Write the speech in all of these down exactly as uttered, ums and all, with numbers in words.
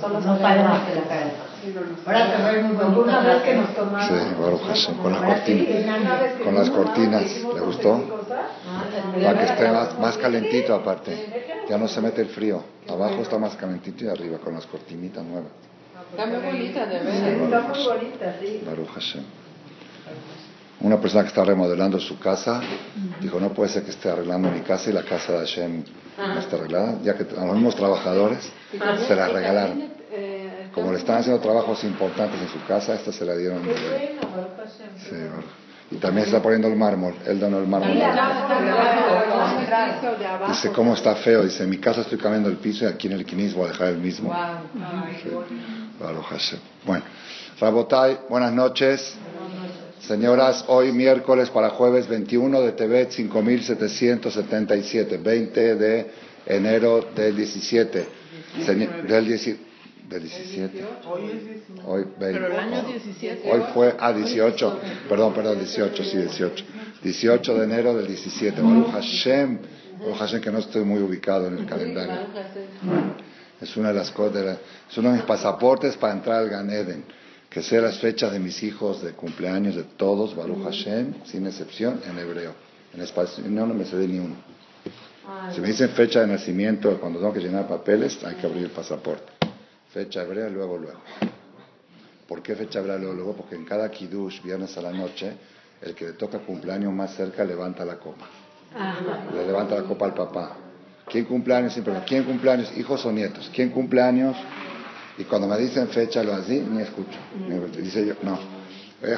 Solo no para la pelea. Ahora te doy muy bueno. Una vez que nos tomamos. Sí, Barujas, con las cortinas. Con las cortinas, ¿le gustó? Para que esté más, más calentito aparte. Ya no se mete el frío. Abajo está más calentito y arriba con las cortinitas nuevas. Está muy bonita, de verdad. Está muy bonita, sí. Barujas. Una persona que está remodelando su casa dijo, no puede ser que esté arreglando mi casa y la casa de Hashem no está arreglada, ya que a los mismos trabajadores se la regalaron. Como le están haciendo trabajos importantes en su casa, esta se la dieron. Sí, y también se está poniendo el mármol, él donó el mármol. Dice, ¿cómo está feo? Dice, en mi casa estoy cambiando el piso y aquí en el Kinis voy a dejar el mismo. Sí. Bueno, Rabotay, buenas noches. Señoras, hoy miércoles para jueves veintiuno de Tevet cinco mil setecientos setenta y siete, veinte de enero del diecisiete. Señ- del, dieci- del diecisiete. Hoy veinte. Hoy fue a ah, dieciocho. Perdón, perdón, dieciocho, sí, dieciocho. dieciocho de enero del diecisiete. Baruch Hashem. Baruch Hashem, que no estoy muy ubicado en el calendario. Es una de las cosas, de la, es uno de mis pasaportes para entrar al Ganeden. Que sean las fechas de mis hijos, de cumpleaños, de todos, Baruch Hashem, sin excepción, en hebreo. En español no, no me cede ni uno. Si me dicen fecha de nacimiento, cuando tengo que llenar papeles, hay que abrir el pasaporte. Fecha hebrea, luego, luego. ¿Por qué fecha hebrea, luego, luego? Porque en cada Kiddush, viernes a la noche, el que le toca cumpleaños más cerca levanta la copa. Le levanta la copa al papá. ¿Quién cumpleaños? Siempre, ¿quién cumpleaños? ¿Hijos o nietos? ¿Quién cumpleaños? Y cuando me dicen fecha, lo así, ni escucho. Mm. Dice yo, no.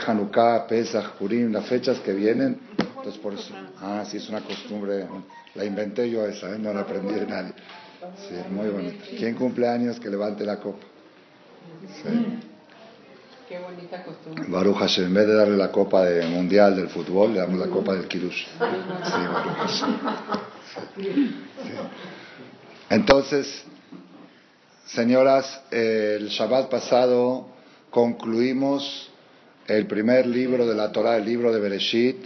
Hanukkah, Pesach, Purim, las fechas que vienen. Entonces por eso, ah, sí, es una costumbre. La inventé yo esa, ¿eh? No la aprendí de nadie. Sí, muy bonita. ¿Quién cumple años que levante la copa? Sí. Qué bonita costumbre. Baruch Hashem, en vez de darle la copa de mundial del fútbol, le damos la copa del Kiddush. Sí, Baruch Hashem. Sí. Sí. Entonces... Señoras, eh, el Shabbat pasado concluimos el primer libro de la Torah, el libro de Bereshit,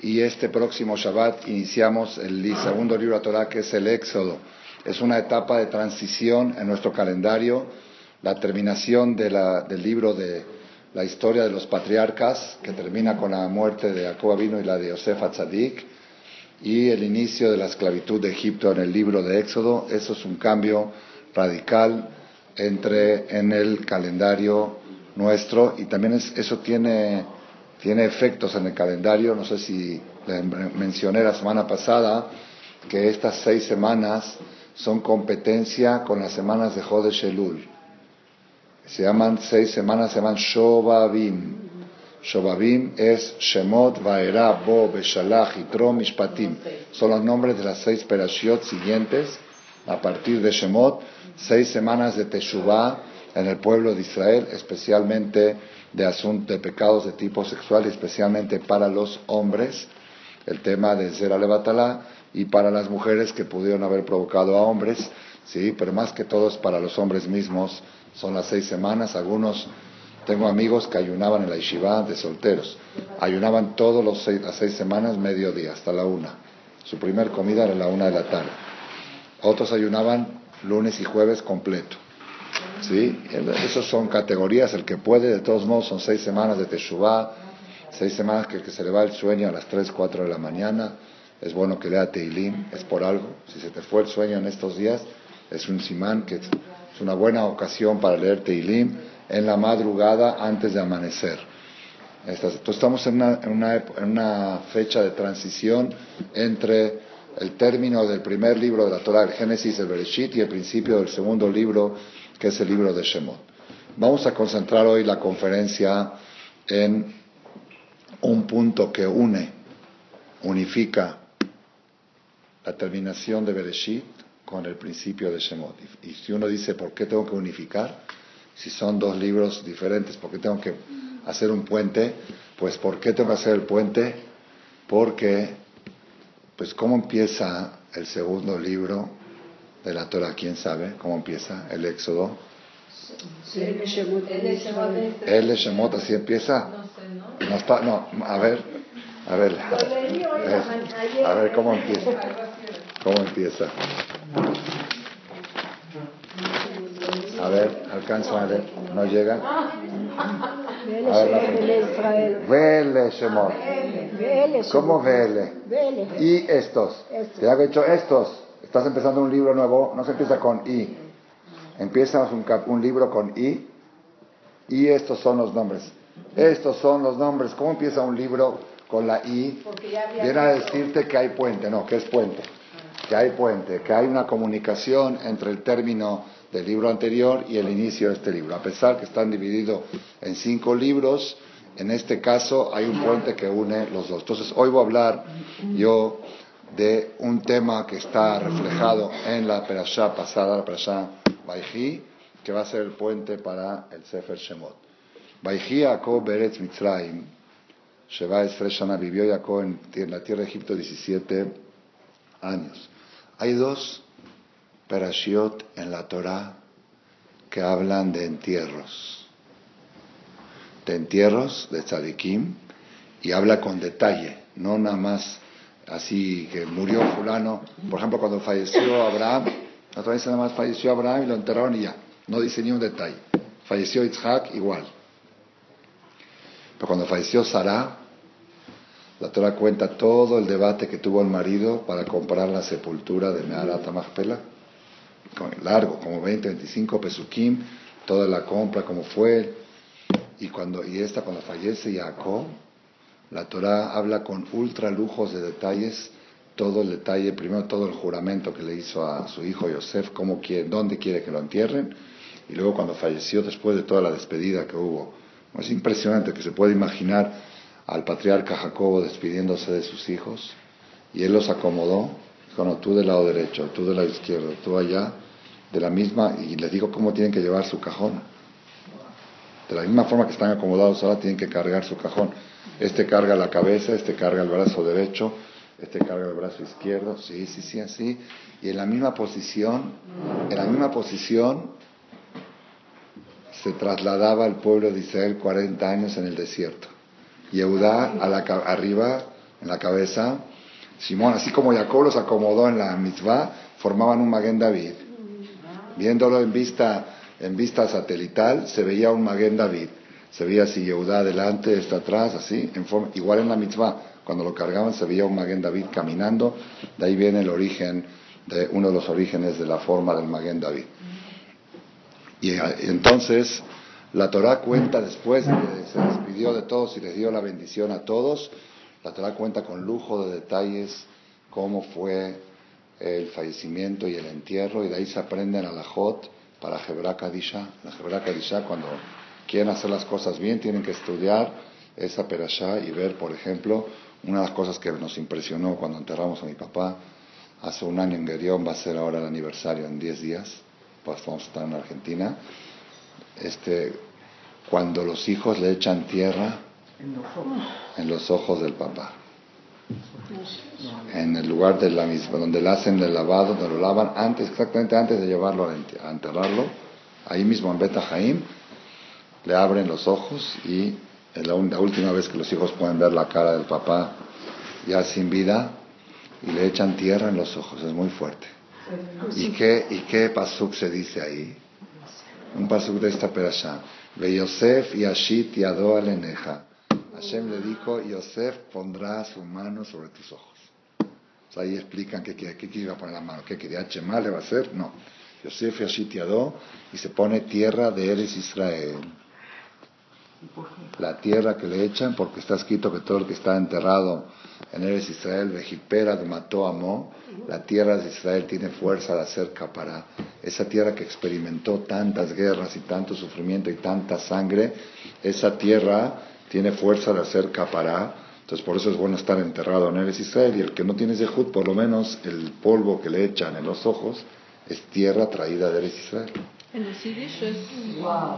y este próximo Shabbat iniciamos el segundo libro de la Torah, que es el Éxodo. Es una etapa de transición en nuestro calendario, la terminación de la, del libro de la historia de los patriarcas, que termina con la muerte de Jacob Avinu y la de Yosef HaTzadik, y el inicio de la esclavitud de Egipto en el libro de Éxodo. Eso es un cambio radical entre en el calendario nuestro, y también es, eso tiene, tiene efectos en el calendario. No sé si les mencioné la semana pasada que estas seis semanas son competencia con las semanas de Jodesh Elul. Se llaman seis semanas, se llaman Shovavim. Shovavim es Shemot, Vaera, Bo, Beshalach, Yitrom, Mishpatim. Son los nombres de las seis perashiot siguientes a partir de Shemot, seis semanas de Teshuvah en el pueblo de Israel, especialmente de asuntos de pecados de tipo sexual, especialmente para los hombres, el tema de Zera Levatalá, y para las mujeres que pudieron haber provocado a hombres, sí, pero más que todo es para los hombres mismos, son las seis semanas. Algunos, tengo amigos que ayunaban en la Yeshiva de solteros, ayunaban todos los seis, las seis semanas, mediodía, hasta la una. Su primer comida era la una de la tarde. Otros ayunaban lunes y jueves completo. ¿Sí? Esas son categorías. El que puede, de todos modos, son seis semanas de Teshuvah, seis semanas que, que se le va el sueño a las tres, cuatro de la mañana. Es bueno que lea Teilim, es por algo. Si se te fue el sueño en estos días, es un simán, que es una buena ocasión para leer Teilim en la madrugada antes de amanecer. Entonces estamos en una, en una, en una fecha de transición entre el término del primer libro de la Torah, el Génesis, el Bereshit, y el principio del segundo libro, que es el libro de Shemot. Vamos a concentrar hoy la conferencia en un punto que une, unifica la terminación de Bereshit con el principio de Shemot. Y si uno dice, ¿por qué tengo que unificar? Si son dos libros diferentes, ¿por qué tengo que hacer un puente? Pues, ¿por qué tengo que hacer el puente? Porque... pues, ¿cómo empieza el segundo libro de la Torah? ¿Quién sabe cómo empieza el Éxodo? El Shemot, así empieza. No está, no, a ver, a ver, a ver cómo empieza. ¿Cómo empieza? A ver, alcanza a ver. ¿No llega? A ver, vele Shemot. ¿Cómo vele? Y estos. Te hago hecho estos. Estás empezando un libro nuevo. No se empieza con I. Empiezas un, cap, un libro con I. Y estos son los nombres. Estos son los nombres. ¿Cómo empieza un libro con la I? Viene a decirte que hay puente. No, que es puente. Que hay puente, que hay una comunicación entre el término del libro anterior y el inicio de este libro. A pesar que están divididos en cinco libros, en este caso hay un puente que une los dos. Entonces hoy voy a hablar yo de un tema que está reflejado en la perashá pasada, la perashá Vayhi, que va a ser el puente para el Sefer Shemot. Vayhi Jacob Beretz Mitzrayim, Sheva Esre Shana, vivió Jacob en la tierra de Egipto diecisiete años. Hay dos perashiot en la Torá que hablan de entierros, de entierros de tzadikim, y habla con detalle, no nada más así que murió fulano. Por ejemplo, cuando falleció Abraham, la Torá dice nada más falleció Abraham y lo enterraron y ya, no dice ni un detalle. Falleció Isaac igual, pero cuando falleció Sará, la Torah cuenta todo el debate que tuvo el marido para comprar la sepultura de Me'arat HaMachpelah, con el largo, como veinte, veinticinco pesukim, toda la compra, como fue. Y cuando y esta, cuando fallece Jacob, la Torah habla con ultra lujos de detalles, todo el detalle, primero todo el juramento que le hizo a su hijo Yosef, cómo quiere, dónde quiere que lo entierren, y luego cuando falleció, después de toda la despedida que hubo. Es impresionante que se puede imaginar al patriarca Jacobo despidiéndose de sus hijos, y él los acomodó, dijo, no, tú del lado derecho, tú del lado izquierdo, tú allá, de la misma, y les dijo cómo tienen que llevar su cajón. De la misma forma que están acomodados ahora, tienen que cargar su cajón. Este carga la cabeza, este carga el brazo derecho, este carga el brazo izquierdo, sí, sí, sí, así, y en la misma posición, en la misma posición, se trasladaba al pueblo de Israel cuarenta años en el desierto. Yehudá a la, arriba en la cabeza, Simón, así como Jacob los acomodó en la mitzvah, formaban un Magen David. Viéndolo en vista en vista satelital, se veía un Magen David, se veía así Yehudá adelante, está atrás, así en forma, igual en la mitzvah, cuando lo cargaban se veía un Magen David caminando. De ahí viene el origen, de uno de los orígenes de la forma del Magen David. Y entonces la Torá cuenta, después que se despidió de todos y les dio la bendición a todos, la Torá cuenta con lujo de detalles cómo fue el fallecimiento y el entierro, y de ahí se aprenden a la Jot para Chevra Kadisha. La Chevra Kadisha, cuando quieren hacer las cosas bien, tienen que estudiar esa perashá y ver, por ejemplo, una de las cosas que nos impresionó cuando enterramos a mi papá hace un año en Guerión, va a ser ahora el aniversario en diez días, pues vamos a estar en Argentina. Este, cuando los hijos le echan tierra en los ojos del papá, en el lugar de la misma, donde le hacen el lavado, donde lo lavan antes, exactamente antes de llevarlo a enterrarlo, ahí mismo en Beit HaChaim le abren los ojos, y es la última vez que los hijos pueden ver la cara del papá ya sin vida, y le echan tierra en los ojos. Es muy fuerte. ¿Y qué, y qué pasuk se dice ahí? Un pasuk de esta perashá. Ve Yosef y Ashit y Adoa Leneja. Hashem le dijo, Yosef pondrá su mano sobre tus ojos. O sea, ahí explican qué quería poner la mano. ¿Qué quería? ¿Chema le va a hacer? No. Yosef y Ashit y Adoa, y se pone tierra de Eretz Yisrael. La tierra que le echan, porque está escrito que todo el que está enterrado en Eretz Yisrael, Vejipera mató a Mo, la tierra de Israel tiene fuerza de hacer Kapará. Esa tierra que experimentó tantas guerras y tanto sufrimiento y tanta sangre, esa tierra tiene fuerza de hacer Kapará. Entonces por eso es bueno estar enterrado en Eretz Yisrael, y el que no tiene Zehut, por lo menos el polvo que le echan en los ojos es tierra traída de Eretz Yisrael. En los yiddish es... wow.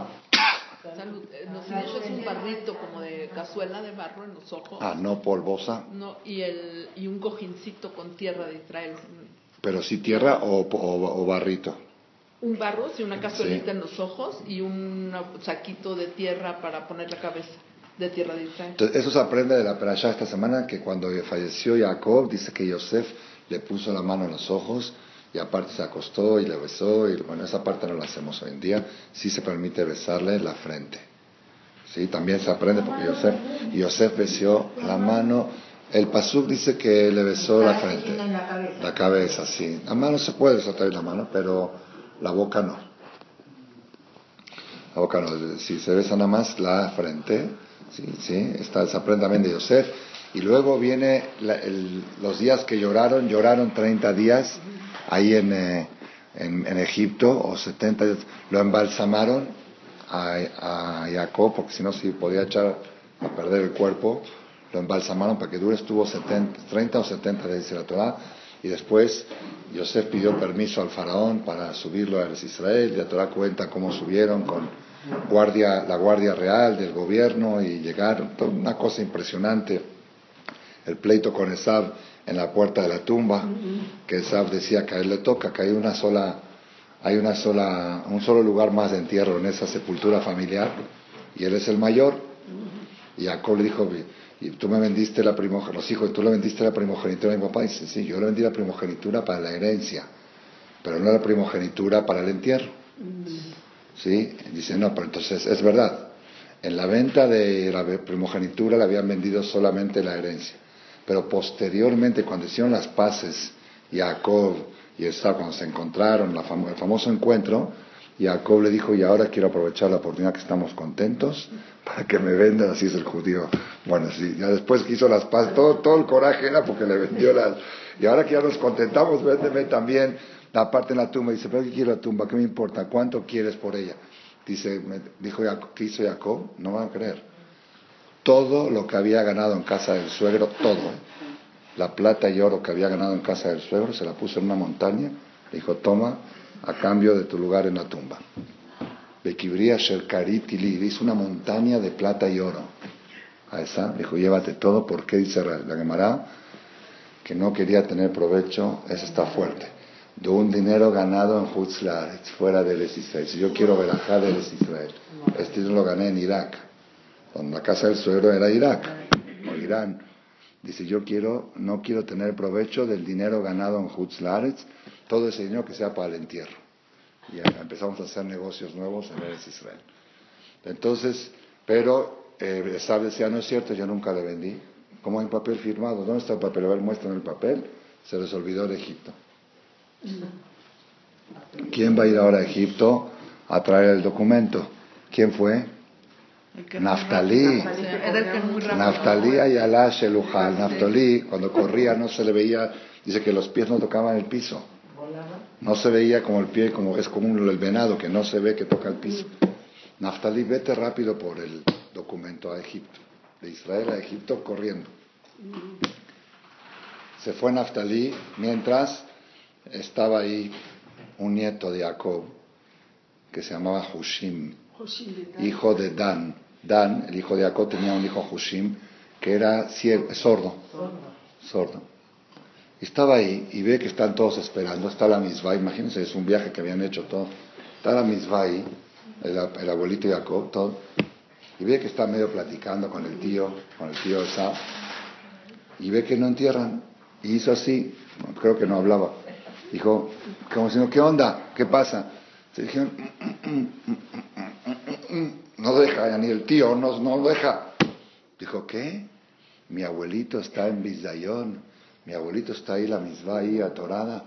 Salud. Los yiddish es un barrito como de cazuela de barro en los ojos. Ah, no polvosa. No, y, el, y un cojincito con tierra de Israel. Pero sí tierra o, o, o barrito. Un barro, sí, una cazuelita, sí, en los ojos, y un saquito de tierra para poner la cabeza de tierra de Israel. Entonces, eso se aprende de la perashá esta semana, que cuando falleció Jacob, dice que Yosef le puso la mano en los ojos y aparte se acostó y le besó, y bueno, esa parte no la hacemos hoy en día. Sí se permite besarle la frente, sí, también se aprende, porque Yosef, Yosef besó la mano. El pasuk dice que le besó la frente, la cabeza, sí. La mano se puede besar también, la mano, pero la boca no. La boca no, si se besa nada más la frente, sí, sí, está esa prenda también de Yosef. Y luego viene la, el, los días que lloraron, lloraron treinta días ahí en, eh, en, en Egipto, o setenta días, lo embalsamaron a, a Jacob, porque si no se podía echar a perder el cuerpo. Lo embalsamaron para que dure, estuvo setenta, treinta o setenta días, dice la Torá. Y después Yosef pidió permiso al faraón para subirlo a Eretz Yisrael. La Torá cuenta cómo subieron con guardia, la guardia real del gobierno, y llegaron, toda una cosa impresionante. El pleito con Esaú en la puerta de la tumba, que Esaú decía que a él le toca, que hay una sola, hay una sola, un solo lugar más de entierro en esa sepultura familiar, y él es el mayor. Y Jacob le dijo: y tú me vendiste la primogenitura, los hijos, tú le vendiste la primogenitura a mi papá. Y dice: sí, yo le vendí la primogenitura para la herencia, pero no la primogenitura para el entierro. ¿Sí? Dice: no, pero entonces es verdad. En la venta de la primogenitura le habían vendido solamente la herencia, pero posteriormente, cuando hicieron las paces, Jacob y Esaú, cuando se encontraron, la fam- el famoso encuentro, Jacob le dijo: y ahora quiero aprovechar la oportunidad que estamos contentos para que me vendan. Así es el judío. Bueno, sí, ya después que hizo las paces, todo, todo el coraje era porque le vendió las... Y ahora que ya nos contentamos, véndeme también la parte en la tumba. Dice: pero ¿qué quiero la tumba? ¿Qué me importa? ¿Cuánto quieres por ella? Dice, me dijo Jacob, ¿qué hizo Jacob? No me van a creer. Todo lo que había ganado en casa del suegro, todo, la plata y oro que había ganado en casa del suegro, se la puso en una montaña. Le dijo: toma, a cambio de tu lugar en la tumba. Bekibria Sherkaritili, hizo una montaña de plata y oro. A esa le dijo: llévate todo, porque dice la Gemara que no quería tener provecho. Eso está fuerte. De un dinero ganado en Chutz LaAretz, fuera de Eretz Yisrael. Si yo quiero verajá de Eretz Yisrael, este yo lo gané en Irak, donde la casa del suegro era Irak o Irán. Dice: yo quiero, no quiero tener provecho del dinero ganado en Chutz LaAretz, todo ese dinero que sea para el entierro. Y empezamos a hacer negocios nuevos en Eretz Yisrael. Entonces, pero eh, Esaú decía: no es cierto, yo nunca le vendí. ¿Cómo hay un papel firmado? ¿Dónde está el papel? A ver, muéstrame el papel. Se les olvidó de Egipto. ¿Quién va a ir ahora a Egipto a traer el documento? ¿Quién fue? Naftali. Naftali Ayala Shelujal. Naftali, cuando corría, no se le veía, dice que los pies no tocaban el piso. No se veía como el pie, como es común el venado, que no se ve que toca el piso. Naftali, vete rápido por el documento a Egipto. De Israel a Egipto, corriendo. Se fue Naftali, mientras estaba ahí un nieto de Jacob que se llamaba Hushim, hijo de Dan. Dan, el hijo de Jacob, tenía un hijo, Hushim, que era ciego, sordo. Sordo. Estaba ahí y ve que están todos esperando. Está la Mitzvah, imagínense, es un viaje que habían hecho todos. Está la Mitzvah ahí, el, el abuelito de Jacob, todo. Y ve que está medio platicando con el tío, con el tío Esaú. Y ve que no entierran. Y hizo así, creo que no hablaba. Dijo, como diciendo: ¿qué onda? ¿Qué pasa? Se dijeron: no deja, ni el tío, no, no lo deja. Dijo: ¿qué? Mi abuelito está en Bisdayón, mi abuelito está ahí, la misma ahí atorada,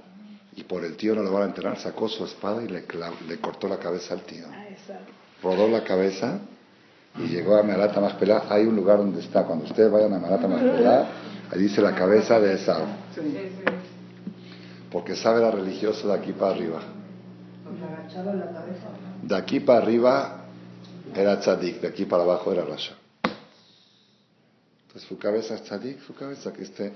y por el tío no lo van a enterrar. Sacó su espada y le, le cortó la cabeza al tío. Rodó la cabeza y llegó a Me'arat HaMachpelah. Hay un lugar donde está, cuando ustedes vayan a Me'arat HaMachpelah, ahí dice la cabeza de Esaú. Porque sabe la religiosa de aquí para arriba. De aquí para arriba era tzadik, de aquí para abajo era rasha. Entonces su cabeza es tzadik, su cabeza que esté,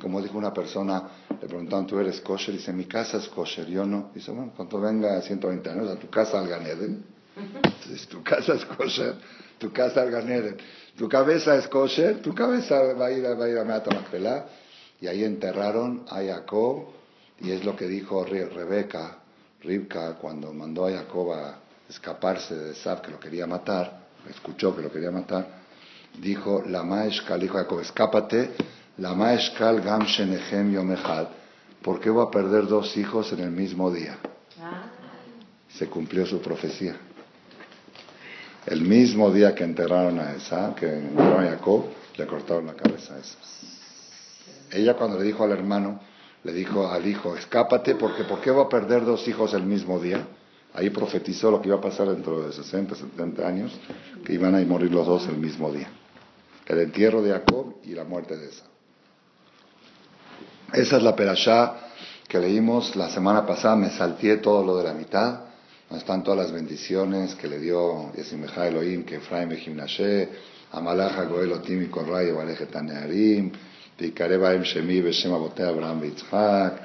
como dijo una persona, le preguntaron: ¿tú eres kosher? Dice: mi casa es kosher, yo no. Dice: bueno, cuando venga ciento veinte años a tu casa al Ganeden. Entonces tu casa es kosher, tu casa al Ganeden. Tu cabeza es kosher, tu cabeza va a ir, va a ir a Me'arat HaMachpelah. Y ahí enterraron a Jacob. Y es lo que dijo Re- Rebeca, Rivka, cuando mandó a Jacob a escaparse de Esaú, que lo quería matar, escuchó que lo quería matar, dijo: la maeshkal, dijo Jacob: escápate, la maeshkal gam shenechem yom echad, ¿por qué voy a perder dos hijos en el mismo día? Se cumplió su profecía. El mismo día que enterraron a Esaú, que enterraron a Jacob, le cortaron la cabeza a Esaú. Ella, cuando le dijo al hermano, le dijo al hijo, escápate, porque ¿por qué va a perder dos hijos el mismo día? Ahí profetizó lo que iba a pasar dentro de sesenta, setenta años, que iban a morir los dos el mismo día. El entierro de Jacob y la muerte de Esaú. Esa es la perashá que leímos la semana pasada. Me salteé todo lo de la mitad. Donde están todas las bendiciones que le dio Yesimeja Elohim, que Efraim Bejimnashe, Amalaja Goel Otim y Corray Evalejetanyarim, Tikarebaem Shemi Beshem Abotea Abraham Bitzhak,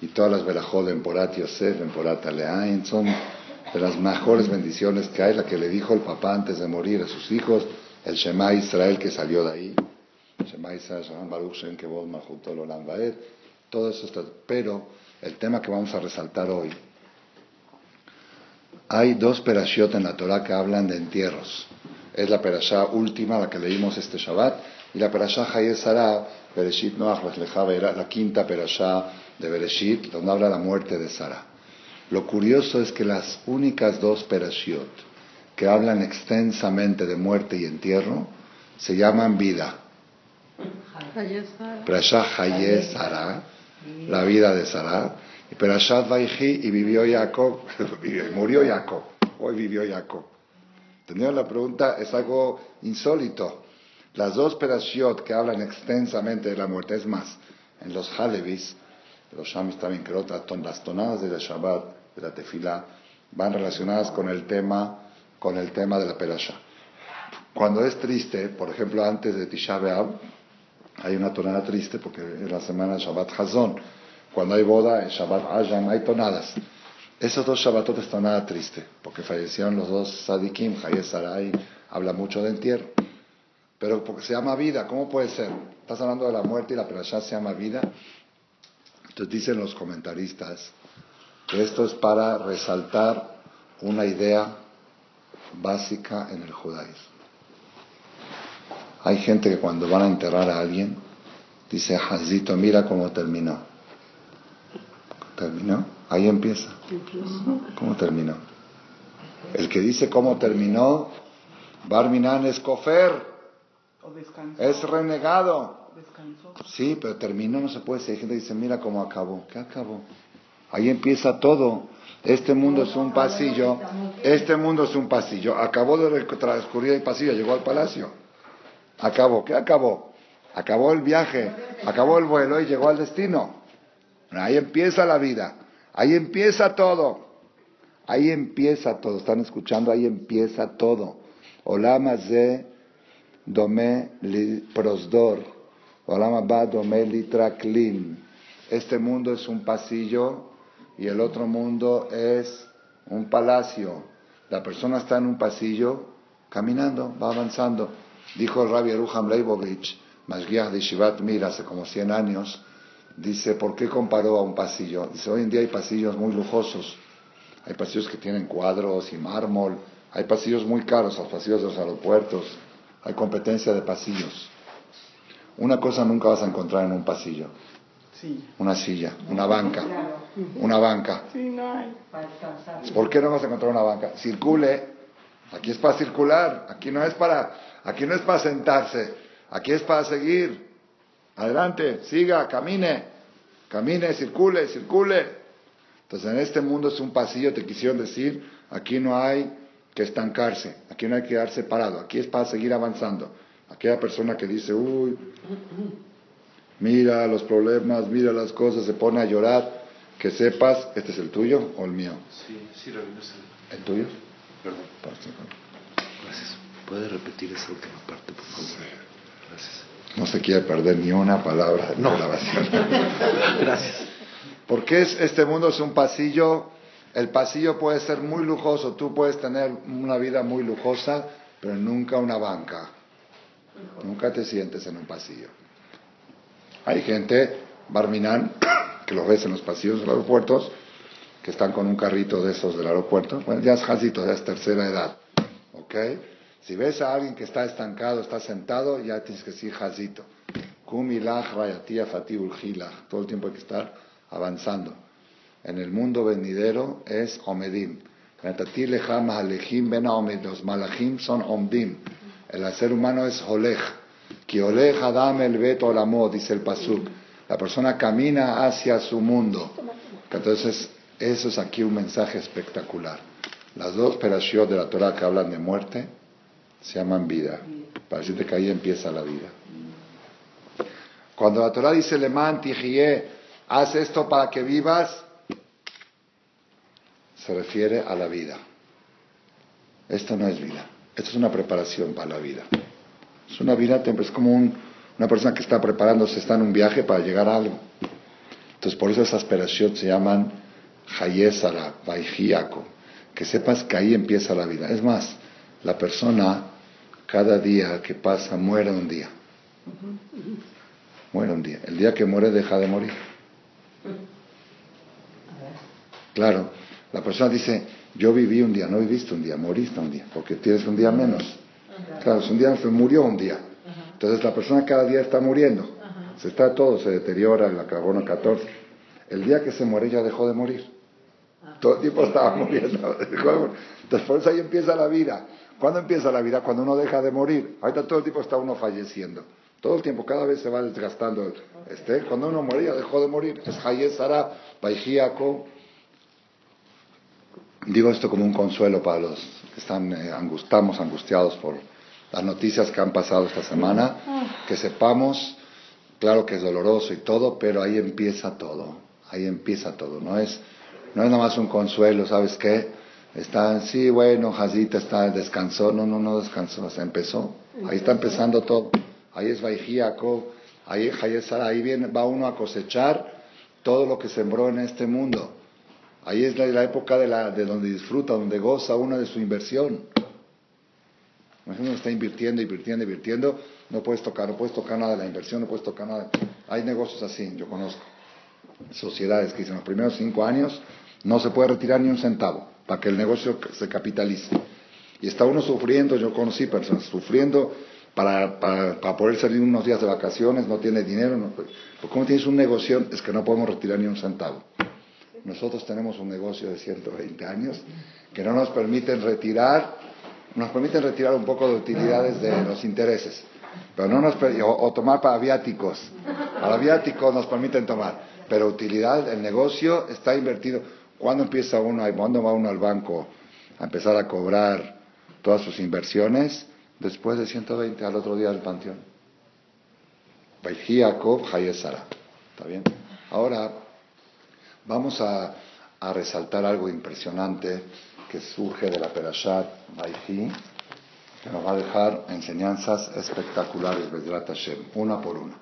y todas las Berajot de Emporat Yosef, Emporat Aleain, son de las mejores bendiciones que hay, la que le dijo el papá antes de morir a sus hijos, el Shema Israel que salió de ahí, Shema Israel, Shalom Baruch Shem Kevod Malchuto Lolam Vaed, todo eso está. Pero el tema que vamos a resaltar hoy, hay dos perashiot en la Torah que hablan de entierros. Es la perashá última, la que leímos este Shabbat, y la perashá Hayé Sará, Bereshit Noach Lechlecha Beirá, la quinta perashá de Bereshit, donde habla de la muerte de Sará. Lo curioso es que las únicas dos perashiot que hablan extensamente de muerte y entierro se llaman vida. Perashá Hayé Sará, la vida de Sará, y Perashat Vayhi, y vivió Jacob, y murió Jacob, hoy vivió Jacob. ¿Entendieron la pregunta? Es algo insólito. Las dos Perashiot que hablan extensamente de la muerte, es más, en los Halevis, los Shamis también creo, las tonadas de la Shabbat, de la Tefilá, van relacionadas con el tema, con el tema de la Perashá. Cuando es triste, por ejemplo, antes de Tisha B'Av, hay una tonada triste porque es la semana de Shabbat Hazón. Cuando hay boda, en Shabbat Ayam hay tonadas. Esos dos Shabbatot están nada triste, porque fallecieron los dos Sadikim, Hayé Sarai, habla mucho de entierro. Pero porque se llama vida, ¿cómo puede ser? Estás hablando de la muerte y la perashá se llama vida. Entonces dicen los comentaristas que esto es para resaltar una idea básica en el judaísmo. Hay gente que cuando van a enterrar a alguien, dice, Hazito, mira cómo terminó. ¿Terminó? Ahí empieza. ¿Cómo terminó? El que dice cómo terminó, Barminan es cofer. Es renegado. Descansó. Sí, pero terminó, no se puede decir. Hay gente que dice, mira cómo acabó. ¿Qué acabó? Ahí empieza todo. Este mundo es un pasillo. Este mundo es un pasillo. Acabó de transcurrir el pasillo, llegó al palacio. Acabó. ¿Qué acabó? Acabó el viaje, acabó el vuelo y llegó al destino. Ahí empieza la vida, ahí empieza todo, ahí empieza todo, están escuchando, ahí empieza todo. Olam hazeh domeh liprosdor, olam haba domeh litraklim. Este mundo es un pasillo y el otro mundo es un palacio. La persona está en un pasillo caminando, va avanzando. Dijo el Rabbi Yerucham Leibovich, Mashiach de Yeshivat Mir, hace como cien años, dice, ¿por qué comparó a un pasillo? Dice, hoy en día hay pasillos muy lujosos. Hay pasillos que tienen cuadros y mármol. Hay pasillos muy caros, los pasillos de los aeropuertos. Hay competencia de pasillos. Una cosa nunca vas a encontrar en un pasillo. Sí. Una silla, una banca. Una banca. Sí, no hay. ¿Por qué no vas a encontrar una banca? Circule. Aquí es para circular. Aquí no es para, aquí no es para sentarse. Aquí es para seguir. Adelante, siga, camine, camine, circule, circule. Entonces en este mundo es un pasillo, te quisieron decir, aquí no hay que estancarse, aquí no hay que quedarse parado, aquí es para seguir avanzando. Aquella persona que dice, uy, mira los problemas, mira las cosas, se pone a llorar, que sepas, ¿este es el tuyo o el mío? Sí, sí, Rabino. ¿El tuyo? Perdón. Gracias. ¿Puede repetir esa última parte, por favor? Gracias. No se quiere perder ni una palabra de no. Grabación. Gracias. Porque es, este mundo es un pasillo. El pasillo puede ser muy lujoso. Tú puedes tener una vida muy lujosa, pero nunca una banca. Nunca te sientes en un pasillo. Hay gente, Barminan, que lo ves en los pasillos de los aeropuertos, que están con un carrito de esos del aeropuerto. Bueno, ya es jazito, ya es tercera edad. ¿Ok? Si ves a alguien que está estancado, está sentado, ya tienes que decir jazito. Todo el tiempo hay que estar avanzando. En el mundo venidero es Omedim. Los malachim son Omdim. El ser humano es Holech. Dice el pasuk. La persona camina hacia su mundo. Entonces, eso es aquí un mensaje espectacular. Las dos perashiot de la Torah que hablan de muerte se llaman vida. Parece que ahí empieza la vida. Cuando la Torah dice, Leman tijie, haz esto para que vivas, se refiere a la vida. Esto no es vida. Esto es una preparación para la vida. Es una vida, es como un, una persona que está preparándose, está en un viaje para llegar a algo. Entonces, por eso esas perashiyot se llaman Hayesara, Vaijiaco. Que sepas que ahí empieza la vida. Es más, la persona, cada día que pasa, muere un día. Muere un día. El día que muere, deja de morir. Claro, la persona dice, yo viví un día, no viviste un día, moriste un día, porque tienes un día menos. Claro, un día se murió un día. Entonces la persona cada día está muriendo. Se está todo, se deteriora el carbono catorce. El día que se muere ya dejó de morir. Todo el tiempo estaba muriendo. Dejó de morir. Entonces por eso ahí empieza la vida. ¿Cuándo empieza la vida? Cuando uno deja de morir. Ahorita todo el tiempo está uno falleciendo. Todo el tiempo, cada vez se va desgastando. Este, cuando uno muere ya dejó de morir. Es Hayesara, Baijiaco. Digo esto como un consuelo para los que están, eh, angustamos, angustiados por las noticias que han pasado esta semana. Que sepamos, claro que es doloroso y todo, pero ahí empieza todo. Ahí empieza todo. No es, no es nada más un consuelo, ¿sabes qué? Están, sí, bueno, Jazita está, descansó. No, no, no descansó, se empezó. Ahí está empezando todo. Ahí es Vaijíaco, ahí, ahí viene, va uno a cosechar todo lo que sembró en este mundo. Ahí es la, la época de, la, de donde disfruta, donde goza uno de su inversión. Imagínate, está invirtiendo, invirtiendo, invirtiendo. No puedes tocar, no puedes tocar nada de la inversión, no puedes tocar nada. Hay negocios así, yo conozco. Sociedades que dicen, los primeros cinco años no se puede retirar ni un centavo para que el negocio se capitalice. Y está uno sufriendo, yo conocí personas, sufriendo para, para, para poder salir unos días de vacaciones, no tiene dinero. No, pues, ¿cómo tienes un negocio? Es que no podemos retirar ni un centavo. Nosotros tenemos un negocio de ciento veinte años que no nos permiten retirar, nos permiten retirar un poco de utilidades de los intereses, pero no nos o, o tomar para viáticos, para viáticos nos permiten tomar, pero utilidad, el negocio está invertido. ¿Cuándo empieza uno, cuándo va uno al banco a empezar a cobrar todas sus inversiones? Después de ciento veinte, al otro día del panteón. Vaijíaco, Hayesara. ¿Está bien? Ahora vamos a, a resaltar algo impresionante que surge de la Perashat Vayhi, que nos va a dejar enseñanzas espectaculares, Bezrat Hashem, una por una.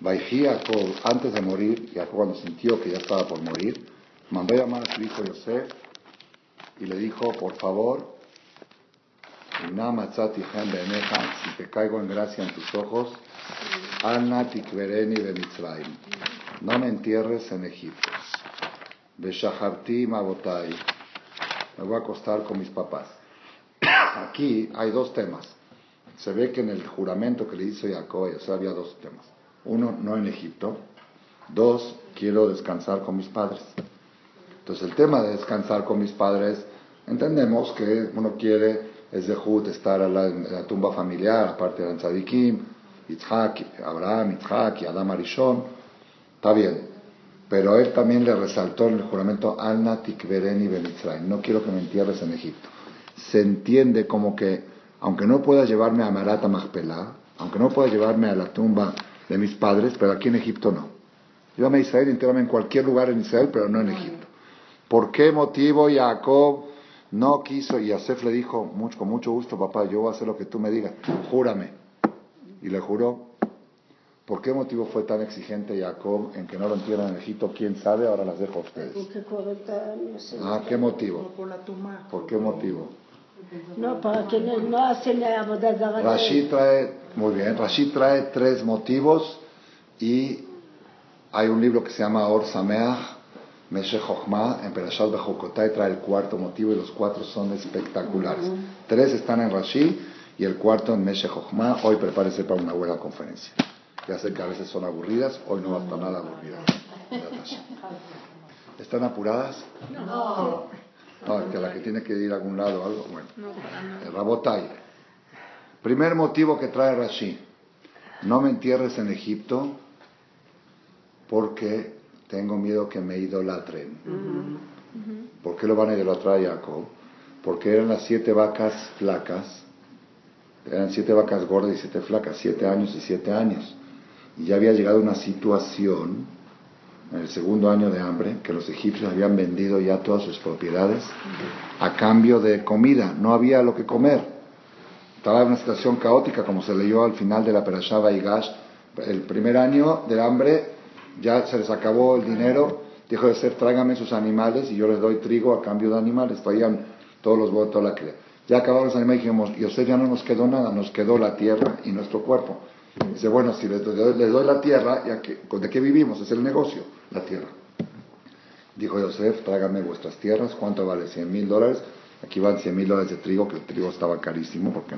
Vayhi Jacob, antes de morir, Jacob cuando sintió que ya estaba por morir, mandó a llamar a su hijo Yosef y le dijo, por favor, si te caigo en gracia en tus ojos, Alna tikvereni bemitzrayim, no me entierres en Egipto. Beshaharti mabotai, me voy a acostar con mis papás. Aquí hay dos temas. Se ve que en el juramento que le hizo Jacob, o sea, había dos temas. Uno, no en Egipto. Dos, quiero descansar con mis padres. Entonces el tema de descansar con mis padres, entendemos que uno quiere, es de Jud, estar en la, en la tumba familiar, aparte de Tzadikim, Yitzhak, Abraham, Yitzhak, Adam Arishon. Está bien. Pero él también le resaltó en el juramento, Alna tikvereni bemitzrayim, no quiero que me entierres en Egipto. Se entiende como que, aunque no pueda llevarme a Me'arat HaMachpelah, aunque no pueda llevarme a la tumba de mis padres, pero aquí en Egipto no. Llévame a Israel, entiérrame en cualquier lugar en Israel, pero no en Egipto. ¿Por qué motivo Jacob no quiso? Y Yosef le dijo, mucho, con mucho gusto, papá, yo voy a hacer lo que tú me digas, júrame. Y le juró. ¿Por qué motivo fue tan exigente Jacob en que no lo entierren en Egipto? ¿Quién sabe? Ahora las dejo a ustedes. Porque cuarenta años. Ah, ¿qué motivo? Por, por, ¿Por qué motivo? No, para que no, no hacen la abodazara. Rashi trae, muy bien, Rashi trae tres motivos y hay un libro que se llama Or Sameach, Meshe Chochmah, en Perashat Bejocotai trae el cuarto motivo y los cuatro son espectaculares. Uh-huh. Tres están en Rashi y el cuarto en Meshe Chochmah. Hoy prepárese para una buena conferencia. Ya sé que a veces son aburridas, hoy no va a estar nada aburrida. ¿Están apuradas? No. No, es que la que tiene que ir a algún lado o algo. Bueno, el Rabotai. Primer motivo que trae Rashi: no me entierres en Egipto porque tengo miedo que me idolatren. Uh-huh. ¿Por qué lo van a idolatrar a Jacob? Porque eran las siete vacas flacas. Eran siete vacas gordas y siete flacas, siete años y siete años. Y ya había llegado una situación, en el segundo año de hambre, que los egipcios habían vendido ya todas sus propiedades a cambio de comida. No había lo que comer. Estaba en una situación caótica, como se leyó al final de la Perashá Vaigash. El primer año de hambre ya se les acabó el dinero. Dijo de ser, tráigame sus animales y yo les doy trigo a cambio de animales. Traían todos los votos, toda la cría. Ya acabaron los animales y dijimos, Yosef, ya no nos quedó nada, nos quedó la tierra y nuestro cuerpo. Y dice, bueno, si les doy, les doy la tierra, ya que, ¿de qué vivimos? Es el negocio, la tierra. Dijo Yosef, tráigame vuestras tierras, ¿cuánto vale? Cien mil dólares. Aquí van cien mil dólares de trigo, que el trigo estaba carísimo porque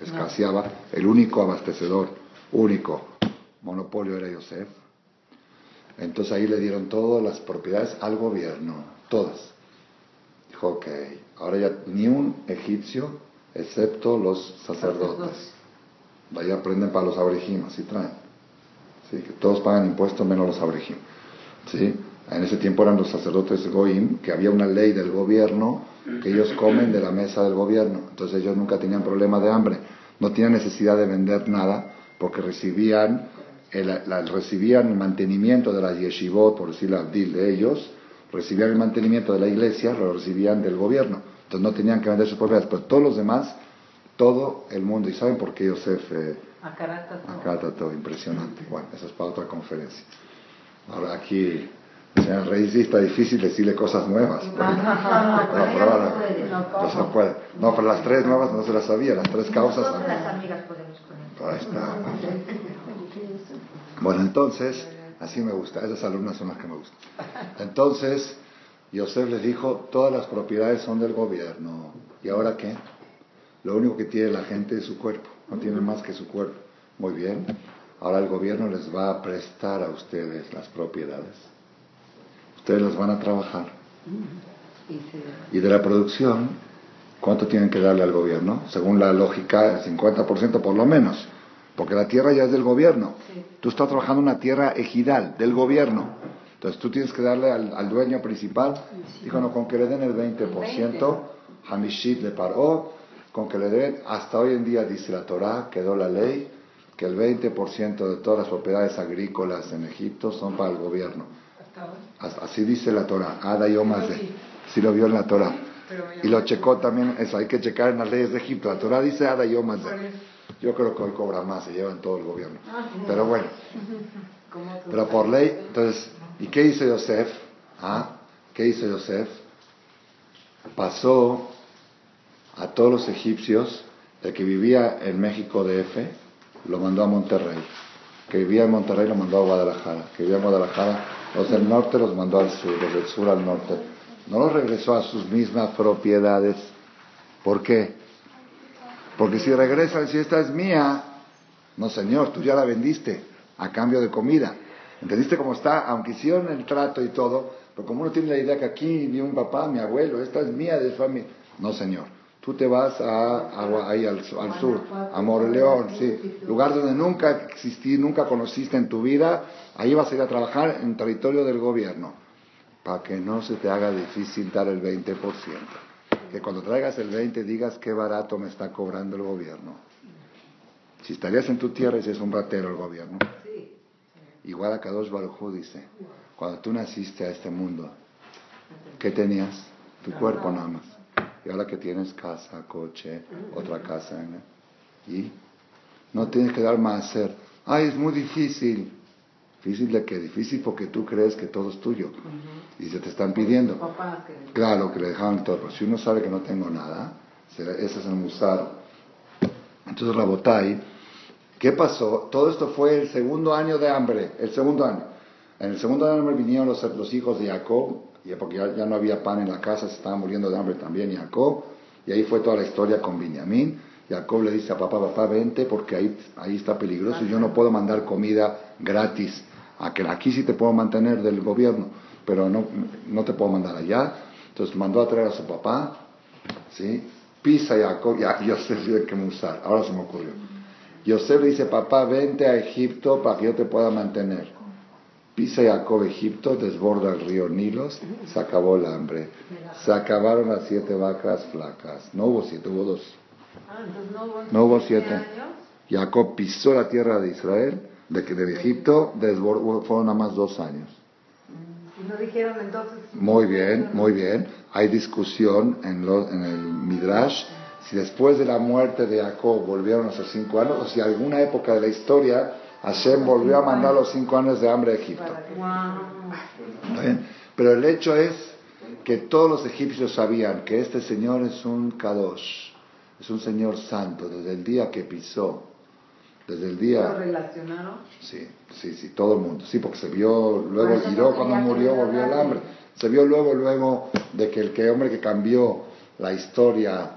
escaseaba. El único abastecedor, único monopolio era Yosef. Entonces ahí le dieron todas las propiedades al gobierno, todas. Dijo, ok. Ahora ya ni un egipcio, excepto los sacerdotes. Ahí aprenden para los abrejim, así traen. ¿Sí? Que todos pagan impuestos menos los abrejim. ¿Sí? En ese tiempo eran los sacerdotes goim, que había una ley del gobierno, que ellos comen de la mesa del gobierno. Entonces ellos nunca tenían problema de hambre. No tenían necesidad de vender nada, porque recibían el, la, recibían mantenimiento de las yeshivot, por decirlo abdil, de ellos. Recibían el mantenimiento de la iglesia, lo recibían del gobierno. Entonces no tenían que vender sus propiedades, pero todos los demás, todo el mundo. ¿Y saben por qué Yosef? Eh, Acarató. Impresionante. Bueno, eso es para otra conferencia. Ahora aquí, señor Reyes, está difícil decirle cosas nuevas. No, no, no, no puede. No, pero las tres nuevas no se las sabía, las tres causas. Las amigas podemos poner. Ahí está. Bueno, entonces, así me gusta, esas alumnas son las que me gustan. Entonces, Yosef les dijo, todas las propiedades son del gobierno. ¿Y ahora qué? Lo único que tiene la gente es su cuerpo, no tienen más que su cuerpo. Muy bien, ahora el gobierno les va a prestar a ustedes las propiedades. Ustedes las van a trabajar. Y de la producción, ¿cuánto tienen que darle al gobierno? Según la lógica, el cincuenta por ciento por lo menos. Porque la tierra ya es del gobierno. Sí. Tú estás trabajando en una tierra ejidal, del gobierno. Entonces tú tienes que darle al, al dueño principal. Sí. Dijo, no, con que le den el veinte por ciento, Hamishit le paró, con que le den, hasta hoy en día, dice la Torá, quedó la ley, que el veinte por ciento de todas las propiedades agrícolas en Egipto son para el gobierno. Hasta así dice la Torá, Ada Yomase. Sí. Sí lo vio en la Torá. Y lo checó también, eso hay que checar en las leyes de Egipto. La Torá dice Ada Yomase. Yo creo que hoy cobra más, se llevan todo el gobierno. Pero bueno, pero por ley, entonces, ¿y qué hizo Yosef? ¿Ah? ¿Qué hizo Yosef? Pasó a todos los egipcios, el que vivía en México D F, lo mandó a Monterrey, que vivía en Monterrey lo mandó a Guadalajara, que vivía en Guadalajara, los del norte los mandó al sur, los del sur al norte. No los regresó a sus mismas propiedades. ¿Por qué? Porque si regresan, si esta es mía, no señor, tú ya la vendiste a cambio de comida. ¿Entendiste cómo está? Aunque hicieron el trato y todo, pero como uno tiene la idea que aquí vi un papá, mi abuelo, esta es mía de familia. No señor, tú te vas a, a ahí al, al sur, a Moreleón, sí, lugar donde nunca existí, nunca conociste en tu vida, ahí vas a ir a trabajar en territorio del gobierno, para que no se te haga difícil dar el veinte por ciento. Que cuando traigas el veinte digas qué barato me está cobrando el gobierno. Si estarías en tu tierra y si es un ratero el gobierno. Sí. Igual a Kadosh Baruj Hu dice, cuando tú naciste a este mundo, ¿qué tenías? Tu cuerpo nada más. Y ahora que tienes casa, coche, otra casa, ¿no? Y no tienes que dar más a hacer. Ay, es muy difícil. ¿Difícil de qué? Difícil porque tú crees que todo es tuyo. Uh-huh. Y se te están pidiendo. Papá, que... Claro, que le dejaban todo. Pero si uno sabe que no tengo nada, ese es el Musar. Entonces, Rabotai, ¿qué pasó? Todo esto fue el segundo año de hambre. El segundo año. En el segundo año de hambre vinieron los, los hijos de Jacob, porque ya, ya no había pan en la casa, se estaban muriendo de hambre también Jacob. Y ahí fue toda la historia con Benjamín. Jacob le dice a papá, papá, vente, porque ahí, ahí está peligroso y yo no puedo mandar comida gratis a que aquí sí te puedo mantener del gobierno, pero no, no te puedo mandar allá. Entonces mandó a traer a su papá, ¿sí? Pisa Jacob, y a Yosef tiene que Musar. Ahora se me ocurrió. Yosef le dice, papá, vente a Egipto para que yo te pueda mantener. Pisa Jacob Egipto, desborda el río Nilos, se acabó el hambre. Se acabaron las siete vacas flacas. No hubo siete, hubo dos. No hubo siete. Jacob pisó la tierra de Israel, de que de Egipto, desbordó, fueron nada más dos años. No dijeron entonces. Muy bien, muy bien. Hay discusión en, lo, en el Midrash si después de la muerte de Jacob volvieron a sus cinco años o si alguna época de la historia Hashem volvió a mandar los cinco años de hambre a Egipto. Wow. Pero el hecho es que todos los egipcios sabían que este señor es un Kadosh, es un señor santo desde el día que pisó. Desde el día... ¿Lo relacionaron? Sí, sí, sí, todo el mundo. Sí, porque se vio luego, y luego cuando murió volvió el hambre. Se vio luego, luego, de que el que hombre que cambió la historia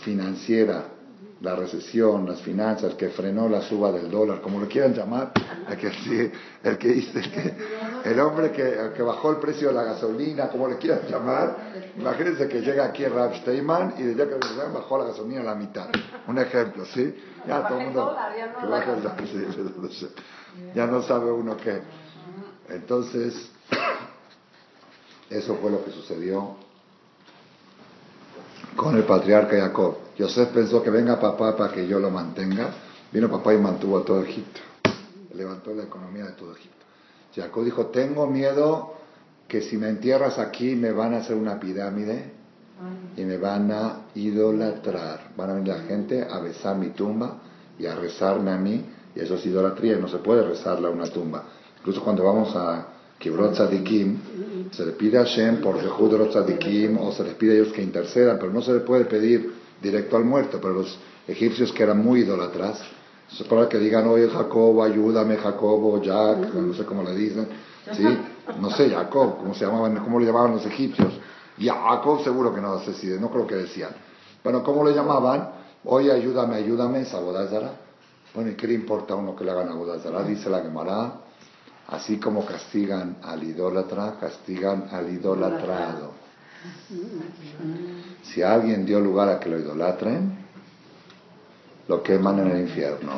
financiera, la recesión, las finanzas, que frenó la suba del dólar, como lo quieran llamar, el que sí, el que hizo, el, que, el hombre que, el que bajó el precio de la gasolina, como le quieran llamar. Imagínense que llega aquí Rav Steinman y desde que bajó la gasolina a la mitad. Un ejemplo, ¿sí? Ya todo el mundo que baja el dólar, ya no sabe uno qué. Entonces, eso fue lo que sucedió con el patriarca Jacob. Yosef pensó que venga papá para que yo lo mantenga. Vino papá y mantuvo a todo Egipto. Levantó la economía de todo Egipto. Jacob dijo, tengo miedo que si me entierras aquí me van a hacer una pirámide y me van a idolatrar. Van a venir la gente a besar mi tumba y a rezarme a mí. Y eso es idolatría, no se puede rezarle a una tumba. Incluso cuando vamos a Kibrot Tzadikim, se le pide a Hashem por Jehudrot Tzadikim, o se les pide a ellos que intercedan, pero no se le puede pedir directo al muerto. Pero los egipcios que eran muy idolatras, es para que digan, oye Jacob, ayúdame Jacobo, Jack, no sé cómo le dicen, ¿sí? No sé, Jacob, ¿cómo se llamaban, cómo le llamaban los egipcios? Jacob seguro que no sé si, no creo que decían. Bueno, ¿cómo le llamaban? Oye, ayúdame, ayúdame, es Abodazara. Bueno, ¿y qué le importa a uno que le hagan Abodazara? Dice la Gemara, así como castigan al idólatra, castigan al idolatrado. Si alguien dio lugar a que lo idolatren, lo queman en el infierno.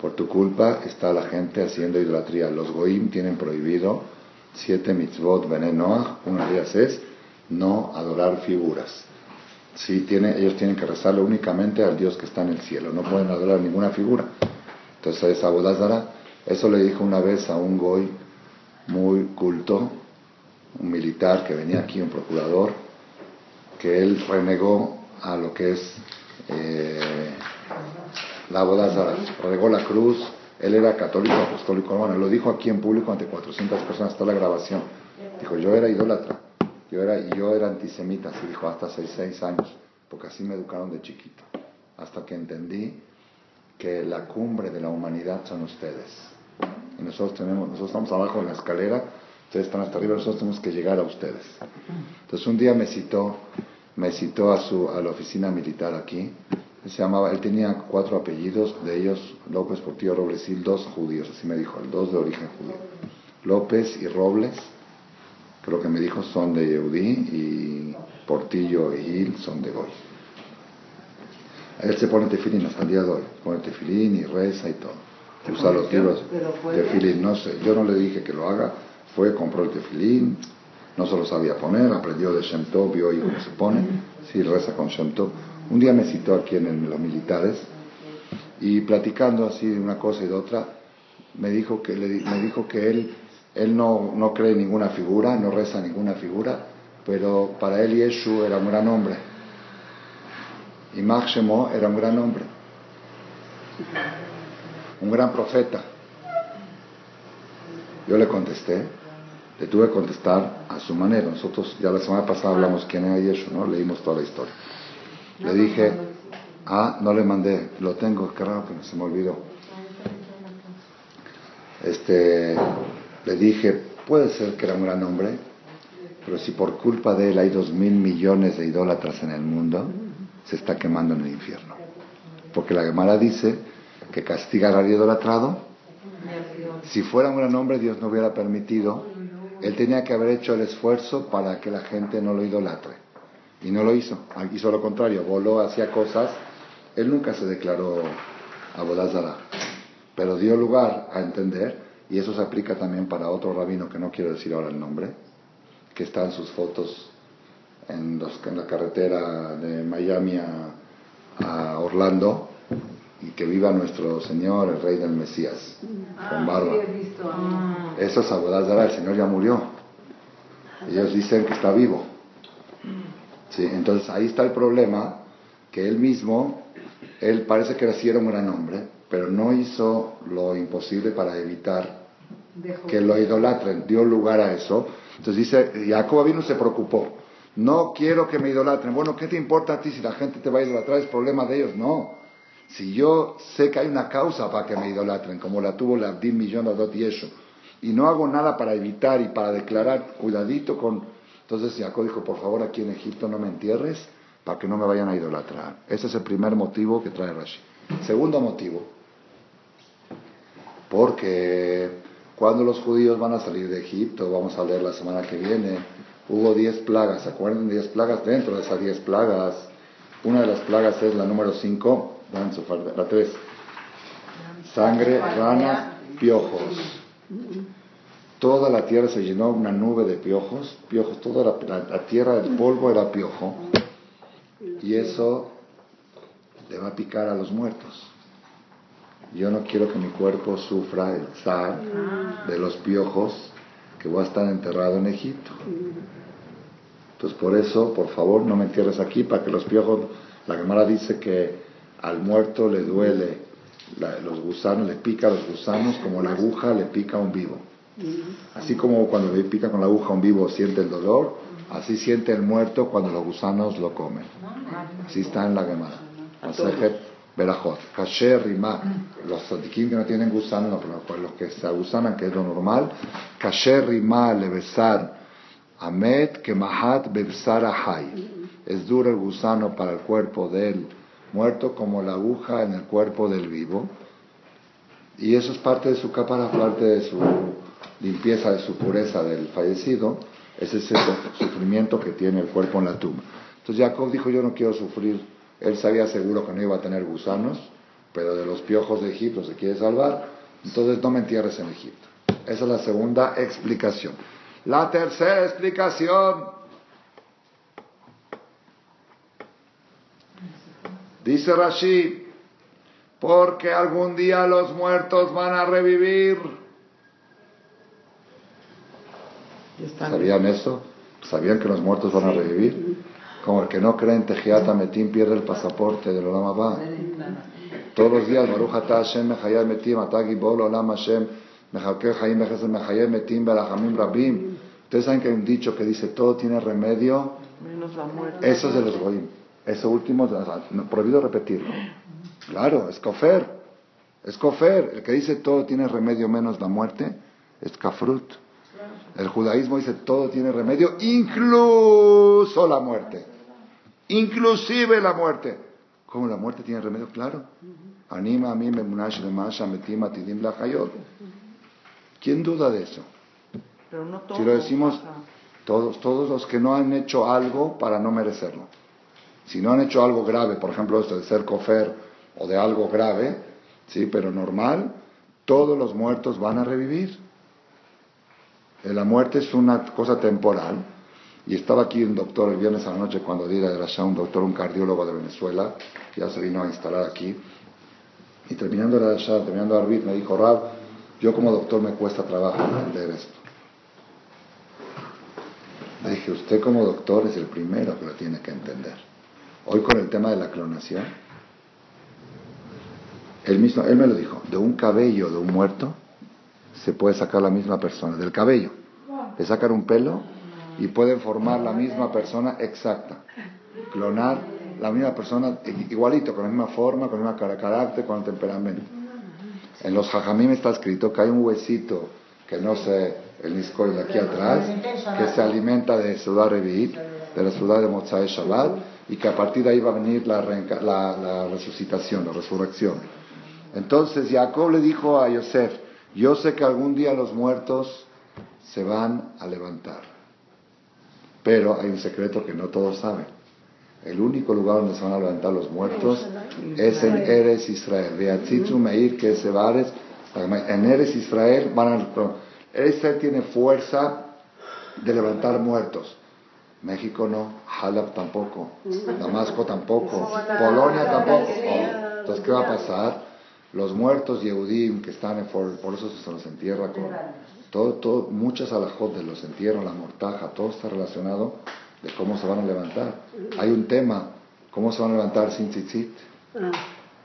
Por tu culpa está la gente haciendo idolatría. Los goim tienen prohibido siete mitzvot bene Noah. Una de ellas es no adorar figuras. Sí, tiene, ellos tienen que rezarle únicamente al Dios que está en el cielo. No pueden adorar ninguna figura. Entonces esa bodazara, eso le dijo una vez a un goy muy culto, un militar que venía aquí, un procurador, que él renegó a lo que es eh, la bodazara, renegó la cruz. Él era católico, apostólico romano. Lo dijo aquí en público ante cuatrocientas personas, está la grabación. Dijo, yo era idólatra, yo era, yo era antisemita. Así dijo, hasta seis años, porque así me educaron de chiquito, hasta que entendí que la cumbre de la humanidad son ustedes, y nosotros tenemos, nosotros estamos abajo en la escalera, ustedes están hasta arriba, nosotros tenemos que llegar a ustedes. Entonces un día me citó, me citó a su, a la oficina militar aquí. Él se llamaba, él tenía cuatro apellidos, de ellos López, Portillo, Robles, y dos judíos, así me dijo, dos de origen judío. López y Robles, creo que me dijo, son de Yehudí, y Portillo y Gil son de Goy. Él se pone tefilín hasta el día de hoy, pone tefilín y reza y todo. Usa los libros tefilín, no sé, yo no le dije que lo haga, fue, compró el tefilín, no se lo sabía poner, aprendió de Shem Tov, vio ahí cómo se pone, sí, reza con Shem Tov. Un día me citó aquí en, el, en los militares, y platicando así de una cosa y de otra, me dijo que, le, me dijo que él, él no, no cree ninguna figura, no reza ninguna figura, pero para él Yeshu era un gran hombre. Y Yimach Shemo era un gran hombre, un gran profeta. Yo le contesté, le tuve que contestar a su manera. Nosotros ya la semana pasada hablamos quién era Yeshu, ¿no? Leímos toda la historia. Le dije, ah, no le mandé, lo tengo, qué raro, pero se me olvidó. Este, le dije, puede ser que era un gran hombre, pero si por culpa de él hay dos mil millones de idólatras en el mundo, se está quemando en el infierno. Porque la Gemara dice que castigar al idolatrado Si fuera un gran hombre, Dios no hubiera permitido. Él tenía que haber hecho el esfuerzo para que la gente no lo idolatre. Y no lo hizo. Hizo lo contrario. Voló, hacía cosas. Él nunca se declaró Abodá Zará. Pero dio lugar a entender, y eso se aplica también para otro rabino, que no quiero decir ahora el nombre, que está en sus fotos en, los, en la carretera de Miami a, a Orlando, y que viva nuestro Señor, el Rey del Mesías, ah, con barba. Ah. Eso es Abodá Zará, el Señor ya murió. Ellos dicen que está vivo. Sí, entonces ahí está el problema, que él mismo, él parece que sí era un gran hombre, pero no hizo lo imposible para evitar Dejó. que lo idolatren, dio lugar a eso. Entonces dice, Jacob Avinu se preocupó, no quiero que me idolatren. Bueno, ¿qué te importa a ti si la gente te va a idolatrar? Es problema de ellos. No, si yo sé que hay una causa para que me idolatren, como la tuvo la Abdim Millón Adot Yeshu, y no hago nada para evitar y para declarar, cuidadito con... Entonces Jacob dijo, por favor, aquí en Egipto no me entierres para que no me vayan a idolatrar. Ese es el primer motivo que trae Rashi. Segundo motivo, porque cuando los judíos van a salir de Egipto, vamos a leer la semana que viene, hubo diez plagas, ¿se acuerdan? diez plagas, dentro de esas diez plagas, una de las plagas es la número cinco, la tres, sangre, ranas, piojos. Toda la tierra se llenó una nube de piojos, piojos, toda la, la, la tierra, el polvo era piojo, y eso le va a picar a los muertos. Yo no quiero que mi cuerpo sufra el zar de los piojos, que voy a estar enterrado en Egipto. Entonces por eso, por favor, no me entierres aquí, para que los piojos... La Gemara dice que al muerto le duele, la, los gusanos, le pica a los gusanos como la aguja le pica a un vivo. Así como cuando le pica con la aguja a un vivo siente el dolor, así siente el muerto cuando los gusanos lo comen. Así está en la Gemara. Masejet Berajot, Kasher Rimá. Los tzadikim que no tienen gusanos, los que se agusanan, que es lo normal. Kasher Rimá Levesar Amet Kemahat Bebsar Ahai. Es duro el gusano para el cuerpo del muerto como la aguja en el cuerpo del vivo. Y eso es parte de su Kapará, parte de su limpieza, de su pureza del fallecido. Ese es el sufrimiento que tiene el cuerpo en la tumba. Entonces Jacob dijo, yo no quiero sufrir. Él sabía seguro que no iba a tener gusanos, pero de los piojos de Egipto se quiere salvar. Entonces no me entierres en Egipto. Esa es la segunda explicación. La tercera explicación, dice Rashi, porque algún día los muertos van a revivir. ¿Sabían eso? ¿Sabían que los muertos van a revivir? Como el que no cree en Techiyat HaMetim pierde el pasaporte del Olam Haba. Todos los días, Baruch Atah Hashem Mechayat Metim, Atah Gibor Olam Hashem, Mechalkel Chaim Mechesed Mechayat Metim, Berachamim Rabim. Ustedes saben que hay un dicho que dice, todo tiene remedio, menos la muerte. Eso es de los goyim. Eso último, prohibido repetirlo. Claro, es kofer. Es kofer. El que dice, todo tiene remedio menos la muerte, es kafrut. El judaísmo dice, todo tiene remedio, incluso la muerte. Inclusive la muerte. ¿Cómo la muerte tiene remedio? Claro. Anima a mí, me munash de masha, metima, tidim la hayot. ¿Quién duda de eso? Pero no todos. Si lo decimos, todos, todos los que no han hecho algo para no merecerlo. Si no han hecho algo grave, por ejemplo, esto de ser cofer o de algo grave, sí, pero normal, todos los muertos van a revivir. La muerte es una cosa temporal, y estaba aquí un doctor el viernes a la noche cuando di la drashá, un doctor, un cardiólogo de Venezuela, ya se vino a instalar aquí, y terminando la drashá, terminando el arbit, me dijo, Rab, yo como doctor me cuesta trabajo entender esto. Le dije, usted como doctor es el primero que lo tiene que entender. Hoy con el tema de la clonación, él mismo, él me lo dijo, de un cabello de un muerto se puede sacar la misma persona, del cabello. Le sacan un pelo y pueden formar la misma persona exacta. Clonar la misma persona igualito, con la misma forma, con la misma carácter, con el temperamento. En los jajamim está escrito que hay un huesito que no sé, el niscol de aquí atrás, que se alimenta de Sudá Revi'it, de la Sudá de Motzai Shabbat, y que a partir de ahí va a venir la, reenca- la, la resucitación, la resurrección. Entonces Jacob le dijo a Yosef, Yo sé que algún día los muertos se van a levantar. Pero hay un secreto que no todos saben. El único lugar donde se van a levantar los muertos es en Eretz Yisrael. En Eretz Yisrael van a... Eretz Yisrael tiene fuerza de levantar muertos. México no, Jalap tampoco, Damasco tampoco, Polonia tampoco. Oh, entonces, ¿qué va a pasar? Los muertos Yehudim que están en for, por eso se los entierra con todo, todo, muchas alajot de los entierros, la mortaja, todo está relacionado de cómo se van a levantar. Hay un tema, cómo se van a levantar sin tzitzit.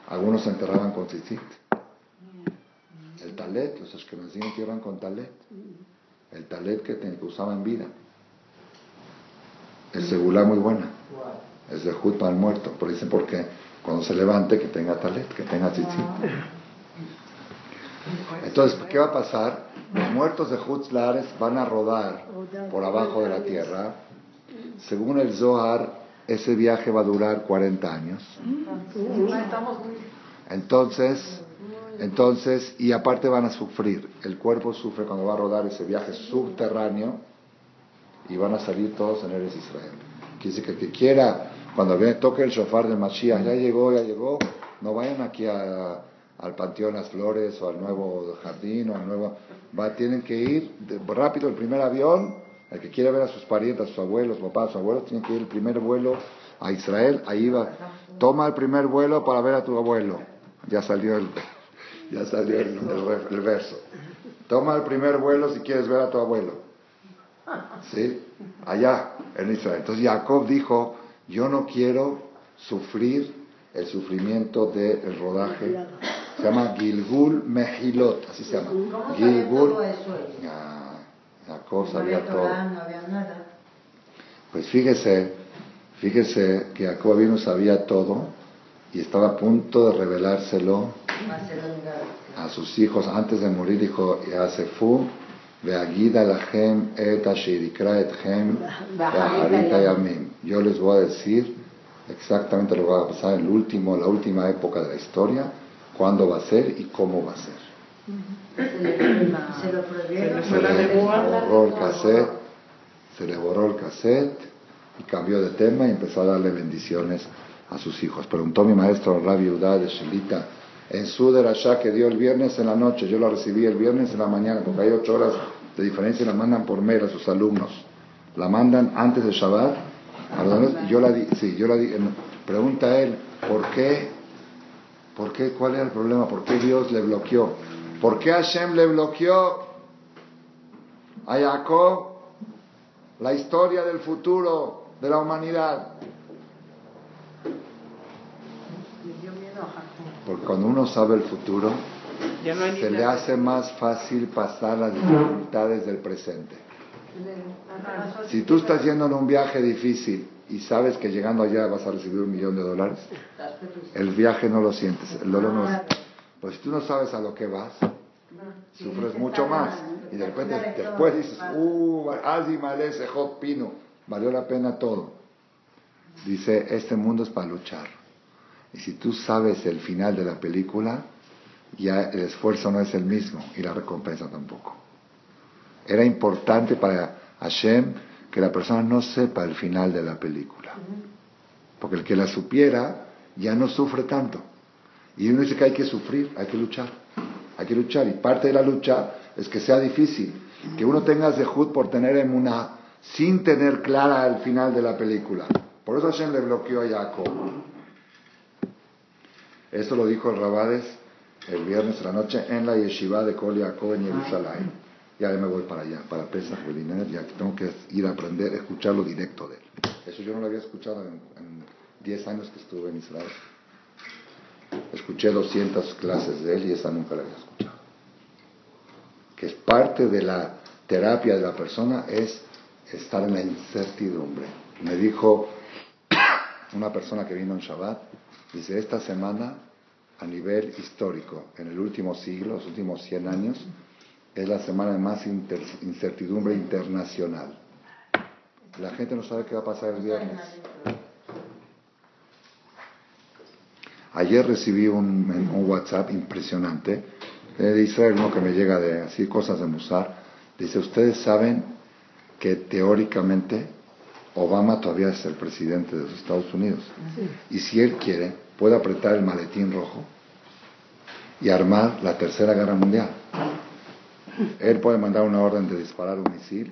Algunos se enterraban con tzitzit. El talet, los ashkenazim entierran con talet. El talet que, te, que usaba en vida. El segulá muy buena. Es de jud para el muerto. Pero dicen porque cuando se levante que tenga talet, que tenga tzitzit. Entonces, ¿qué va a pasar? Los muertos de Chutz LaAretz van a rodar por abajo de la tierra. Según el Zohar, ese viaje va a durar cuarenta años. Entonces, entonces, y aparte van a sufrir. El cuerpo sufre cuando va a rodar ese viaje subterráneo. Y van a salir todos en Eretz Israel. Quiere decir que el que quiera, cuando viene, toque el shofar del Mashiach, ya llegó, ya llegó, no vayan aquí a, al Panteón Las Flores o al nuevo jardín o al nuevo... Va, tienen que ir de, rápido el primer avión. El que quiera ver a sus parientes, a sus abuelos, papás, a sus abuelos, tienen que ir el primer vuelo a Israel. Ahí va, toma el primer vuelo para ver a tu abuelo. Ya salió el, ya salió el, el, el verso. Toma el primer vuelo si quieres ver a tu abuelo. ¿Sí? Allá en Israel. Entonces Jacob dijo: yo no quiero sufrir el sufrimiento del rodaje. Se llama Gilgul Mechilot, así se llama. Gilgul. Ah, Jacob sabía todo. Pues fíjese, fíjese que Jacob Avinu sabía todo y estaba a punto de revelárselo a sus hijos antes de morir. Dijo: ya se fue. Yo les voy a decir exactamente lo que va a pasar en el último, la última época de la historia, cuándo va a ser y cómo va a ser. Se, se le borró el cassette, se le borró el cassette y cambió de tema y empezó a darle bendiciones a sus hijos. Preguntó mi maestro Rav Yehudá de Shilita en su derashá que dio el viernes en la noche. Yo la recibí el viernes en la mañana, porque hay ocho horas de diferencia y la mandan por mail a sus alumnos. La mandan antes de Shabbat. Yo la di, sí, yo la di. Pregunta a él, ¿por qué? ¿Por qué? ¿Cuál era el problema? ¿Por qué Dios le bloqueó? ¿Por qué Hashem le bloqueó a Jacob la historia del futuro de la humanidad? Porque cuando uno sabe el futuro, se le hace más fácil pasar las dificultades del presente. Si tú estás yendo en un viaje difícil y sabes que llegando allá vas a recibir un millón de dólares, el viaje no lo sientes, el dolor no lo sientes. Pero si tú no sabes a lo que vas, sufres mucho más. Y de repente, después dices, uh, ese hot pino, valió la pena todo. Dice, este mundo es para luchar. Y si tú sabes el final de la película, ya el esfuerzo no es el mismo y la recompensa tampoco. Era importante para Hashem que la persona no sepa el final de la película, porque el que la supiera ya no sufre tanto. Y uno dice que hay que sufrir, hay que luchar, hay que luchar. Y parte de la lucha es que sea difícil, que uno tenga zehut por tener emuná sin tener clara el final de la película. Por eso Hashem le bloqueó a Jacob. Esto lo dijo el Rabades el viernes de la noche en la Yeshiva de Kol Yaakov en Jerusalén. Y ahora me voy para allá, para Pesach, ya que tengo que ir a aprender, escucharlo directo de él. Eso yo no lo había escuchado en diez años que estuve en Israel. Escuché doscientas clases de él y esa nunca la había escuchado. Que es parte de la terapia de la persona, es estar en la incertidumbre. Me dijo una persona que vino en Shabbat, dice, esta semana, a nivel histórico, en el último siglo, los últimos cien años, es la semana de más inter- incertidumbre internacional. La gente no sabe qué va a pasar el viernes. Ayer recibí un, un WhatsApp impresionante de Israel, uno que me llega de así cosas de Musar, dice, ustedes saben que teóricamente Obama todavía es el presidente de los Estados Unidos. Sí. Y si él quiere, puede apretar el maletín rojo y armar la Tercera Guerra Mundial. Él puede mandar una orden de disparar un misil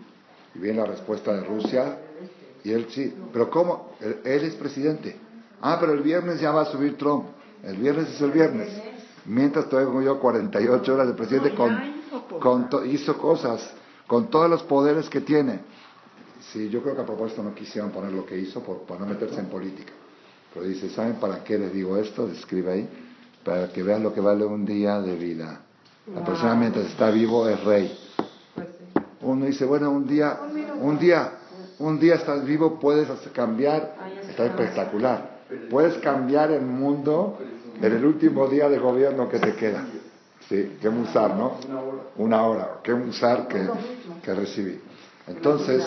y viene la respuesta de Rusia y él sí. Pero ¿cómo? Él, él es presidente. Ah, pero el viernes ya va a subir Trump. El viernes es el viernes. Mientras todavía yo cuarenta y ocho horas de presidente no, con, hizo, con to, hizo cosas con todos los poderes que tiene. Sí, yo creo que a propósito no quisieron poner lo que hizo por, para no meterse en política. Pero dice, ¿saben para qué les digo esto? Escribe ahí. Para que vean lo que vale un día de vida. La wow. persona mientras está vivo es rey. Pues sí. Uno dice, bueno, un día, un día, un día estás vivo, puedes cambiar. Está espectacular. Puedes cambiar el mundo en el último día de gobierno que te queda. Sí, qué musar, ¿no? Una hora. Qué musar que, que recibí. Entonces,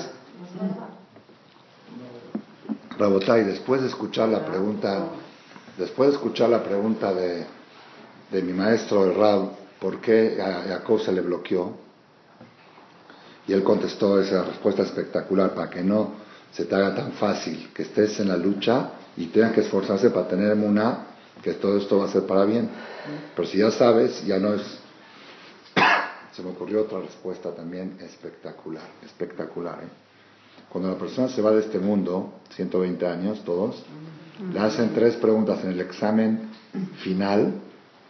Rabotay, después de escuchar la pregunta, después de escuchar la pregunta de, de mi maestro el Rab, ¿por qué a Jacob se le bloqueó? Y él contestó esa respuesta espectacular, para que no se te haga tan fácil, que estés en la lucha y tengan que esforzarse para tener emuná, que todo esto va a ser para bien. Pero si ya sabes, ya no es. Se me ocurrió otra respuesta también espectacular, espectacular, ¿eh? Cuando la persona se va de este mundo, ciento veinte años todos, le hacen tres preguntas en el examen final.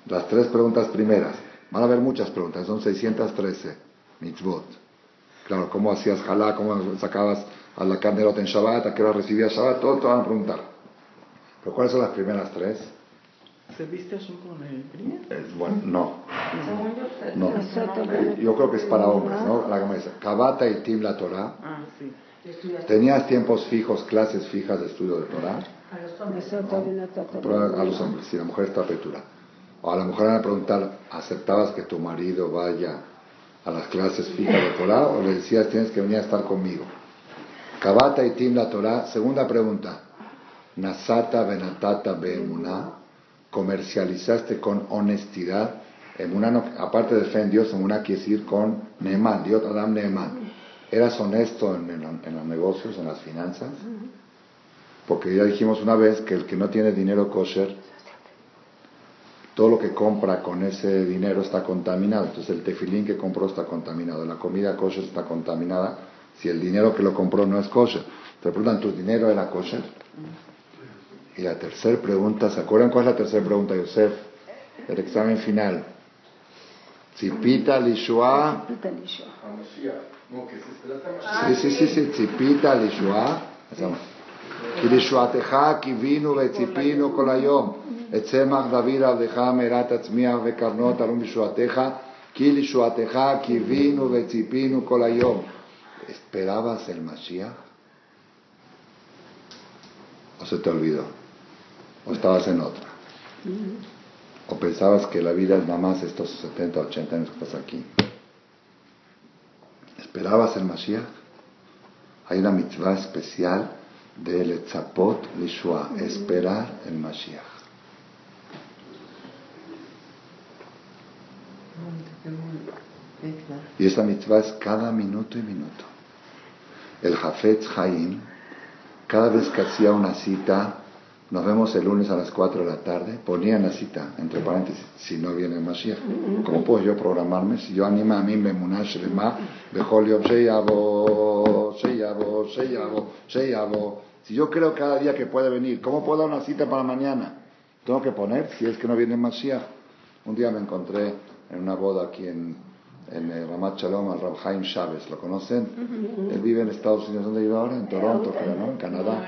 Las tres preguntas primeras, van a haber muchas preguntas, son seiscientas trece mitzvot. Claro, cómo hacías jalá, cómo sacabas a la carne en Shabbat, a qué hora recibías Shabbat, todo te van a preguntar. Pero ¿cuáles son las primeras tres? ¿Se viste azul con el gris? Eh, bueno, no. no. Yo creo que es para hombres, ¿no? La camisa. Kabata y Tim la Torah. Ah, sí. Tenías tiempos fijos, clases fijas de estudio de Torah. A los hombres. No. A los hombres, si la mujer está apertura. O a la mujer van a preguntar, ¿aceptabas que tu marido vaya a las clases fijas de Torah? O le decías, tienes que venir a estar conmigo. Kabata y Tim la Torah. Segunda pregunta. Nasata benatata be'emuná. Comercializaste con honestidad. Emuná no, aparte de fe en Dios, emuná quiere decir con Neemán, Dios Adam Neemán. ¿Eras honesto en, en, en los negocios, en las finanzas? Porque ya dijimos una vez que el que no tiene dinero kosher, todo lo que compra con ese dinero está contaminado. Entonces el tefilín que compró está contaminado, la comida kosher está contaminada. Si el dinero que lo compró no es kosher, te preguntan, ¿tu dinero era kosher? Y la tercera pregunta, ¿se acuerdan cuál es la tercera pregunta, Yosef? El examen final. Tzipita Lishua. Sí, sí, sí, sí. Tzipita Lishua. Ki Lishua teja, ki vinu ve tzipinu kolayom. Etzemach David abdeja, merat atzmiach ve karnot alum Lishua teja. Ki Lishua teja, ki vinu ve tzipinu kolayom. ¿Esperabas el Mashiach? ¿O se te olvidó? ¿O estabas en otra? ¿O pensabas que la vida es nada más estos setenta, ochenta años que estás aquí? ¿Esperabas el Mashiach? Hay una mitzvah especial de Letzapot Lishua, esperar el Mashiach. Y esa mitzvah es cada minuto y minuto. El Chafetz Chaim, cada vez que hacía una cita, nos vemos el lunes a las cuatro de la tarde, ponían la cita, entre paréntesis, si no viene el Mashiach. ¿Cómo puedo yo programarme? Si yo animo a mí, me munash lema, bejolio, sheyabo, sheyabo, sheyabo, sheyabo. Si yo creo cada día que puede venir, ¿cómo puedo dar una cita para mañana? Tengo que poner, si es que no viene el Mashiach. Un día me encontré en una boda aquí en, en Ramat Shalom, al Rav Aharon Kotler, ¿lo conocen? Él vive en Estados Unidos, ¿dónde vive ahora? En Toronto, creo, ¿no? En Canadá.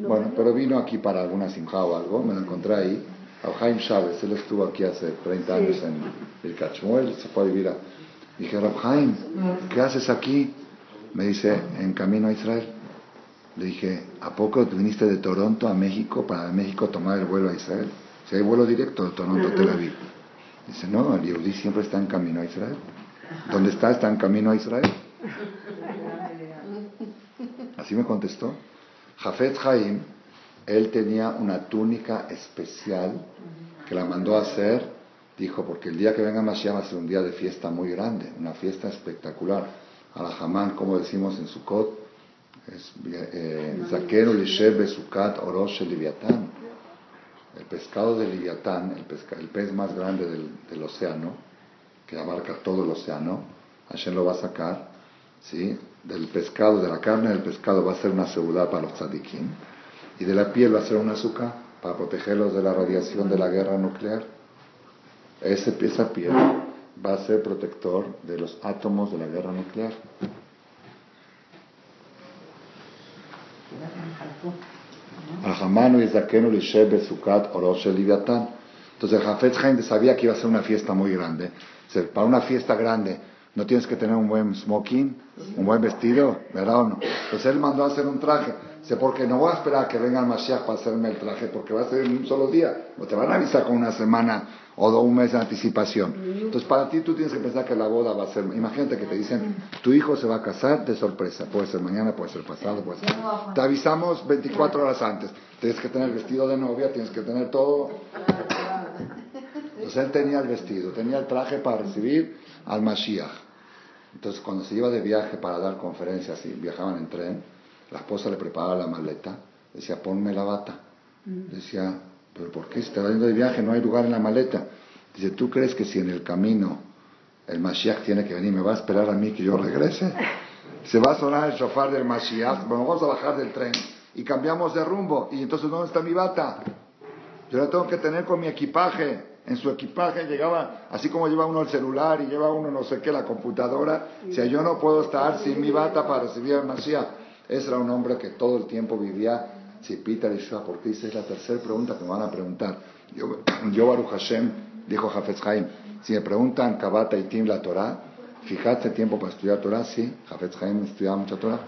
Bueno, pero vino aquí para alguna simjá o algo, me lo encontré ahí. Rav Aharon Kotler, él estuvo aquí hace treinta años en el Cachmuel, se fue a vivir a... Dije, Rav Aharon, ¿qué haces aquí? Me dice, en camino a Israel. Le dije, ¿a poco viniste de Toronto a México para de México tomar el vuelo a Israel? Si hay vuelo directo de Toronto a Tel Aviv. Dice, no, el Yehudi siempre está en camino a Israel. ¿Dónde está? Está en camino a Israel. Así me contestó. Chafetz Chaim, él tenía una túnica especial que la mandó a hacer dijo, porque el día que venga Mashiach va a ser un día de fiesta muy grande, una fiesta espectacular. Al-Hamán, como decimos en Sukkot, es Zakeru Lishev Besukat Orosh Leviatán. El pescado de Leviatán, el, pesca, el pez más grande del, del océano, que abarca todo el océano, Hashem lo va a sacar, ¿sí? Del pescado, de la carne del pescado va a ser una seguridad para los tzadikim, y de la piel va a ser una azúcar para protegerlos de la radiación de la guerra nuclear. Ese, esa piel va a ser protector de los átomos de la guerra nuclear. Entonces el Chafetz Chaim sabía que iba a ser una fiesta muy grande. O sea, para una fiesta grande no tienes que tener un buen smoking, un buen vestido, ¿verdad o no? Entonces él mandó a hacer un traje. Dice, porque no voy a esperar a que venga el Mashiach para hacerme el traje, porque va a ser en un solo día. O te van a avisar con una semana o un mes de anticipación. Entonces para ti tú tienes que pensar que la boda va a ser... Imagínate que te dicen, tu hijo se va a casar de sorpresa. Puede ser mañana, puede ser pasado, puede ser... Te avisamos veinticuatro horas antes. Tienes que tener vestido de novia, tienes que tener todo... Entonces él tenía el vestido, tenía el traje para recibir al Mashiach. Entonces cuando se iba de viaje para dar conferencias y viajaban en tren, la esposa le preparaba la maleta, decía, ponme la bata. Decía, pero ¿por qué? Si te vas yendo de viaje no hay lugar en la maleta. Dice, ¿tú crees que si en el camino el Mashiach tiene que venir, me va a esperar a mí que yo regrese? Se va a sonar el shofar del Mashiach, bueno, vamos a bajar del tren y cambiamos de rumbo. Y entonces, ¿dónde está mi bata? Yo la tengo que tener con mi equipaje. En su equipaje llegaba, así como lleva uno el celular y lleva uno no sé qué, la computadora. O sea, yo no puedo estar sin mi bata para recibir al Mashiach. Ese era un hombre que todo el tiempo vivía Tzipita Lishua, porque esa es la tercera pregunta que me van a preguntar. Yo, yo Baruch Hashem, dijo Chafetz Chaim, si me preguntan Kabata y Tim la Torah, fijaste tiempo para estudiar Torah, sí, Chafetz Chaim estudiaba mucha Torah.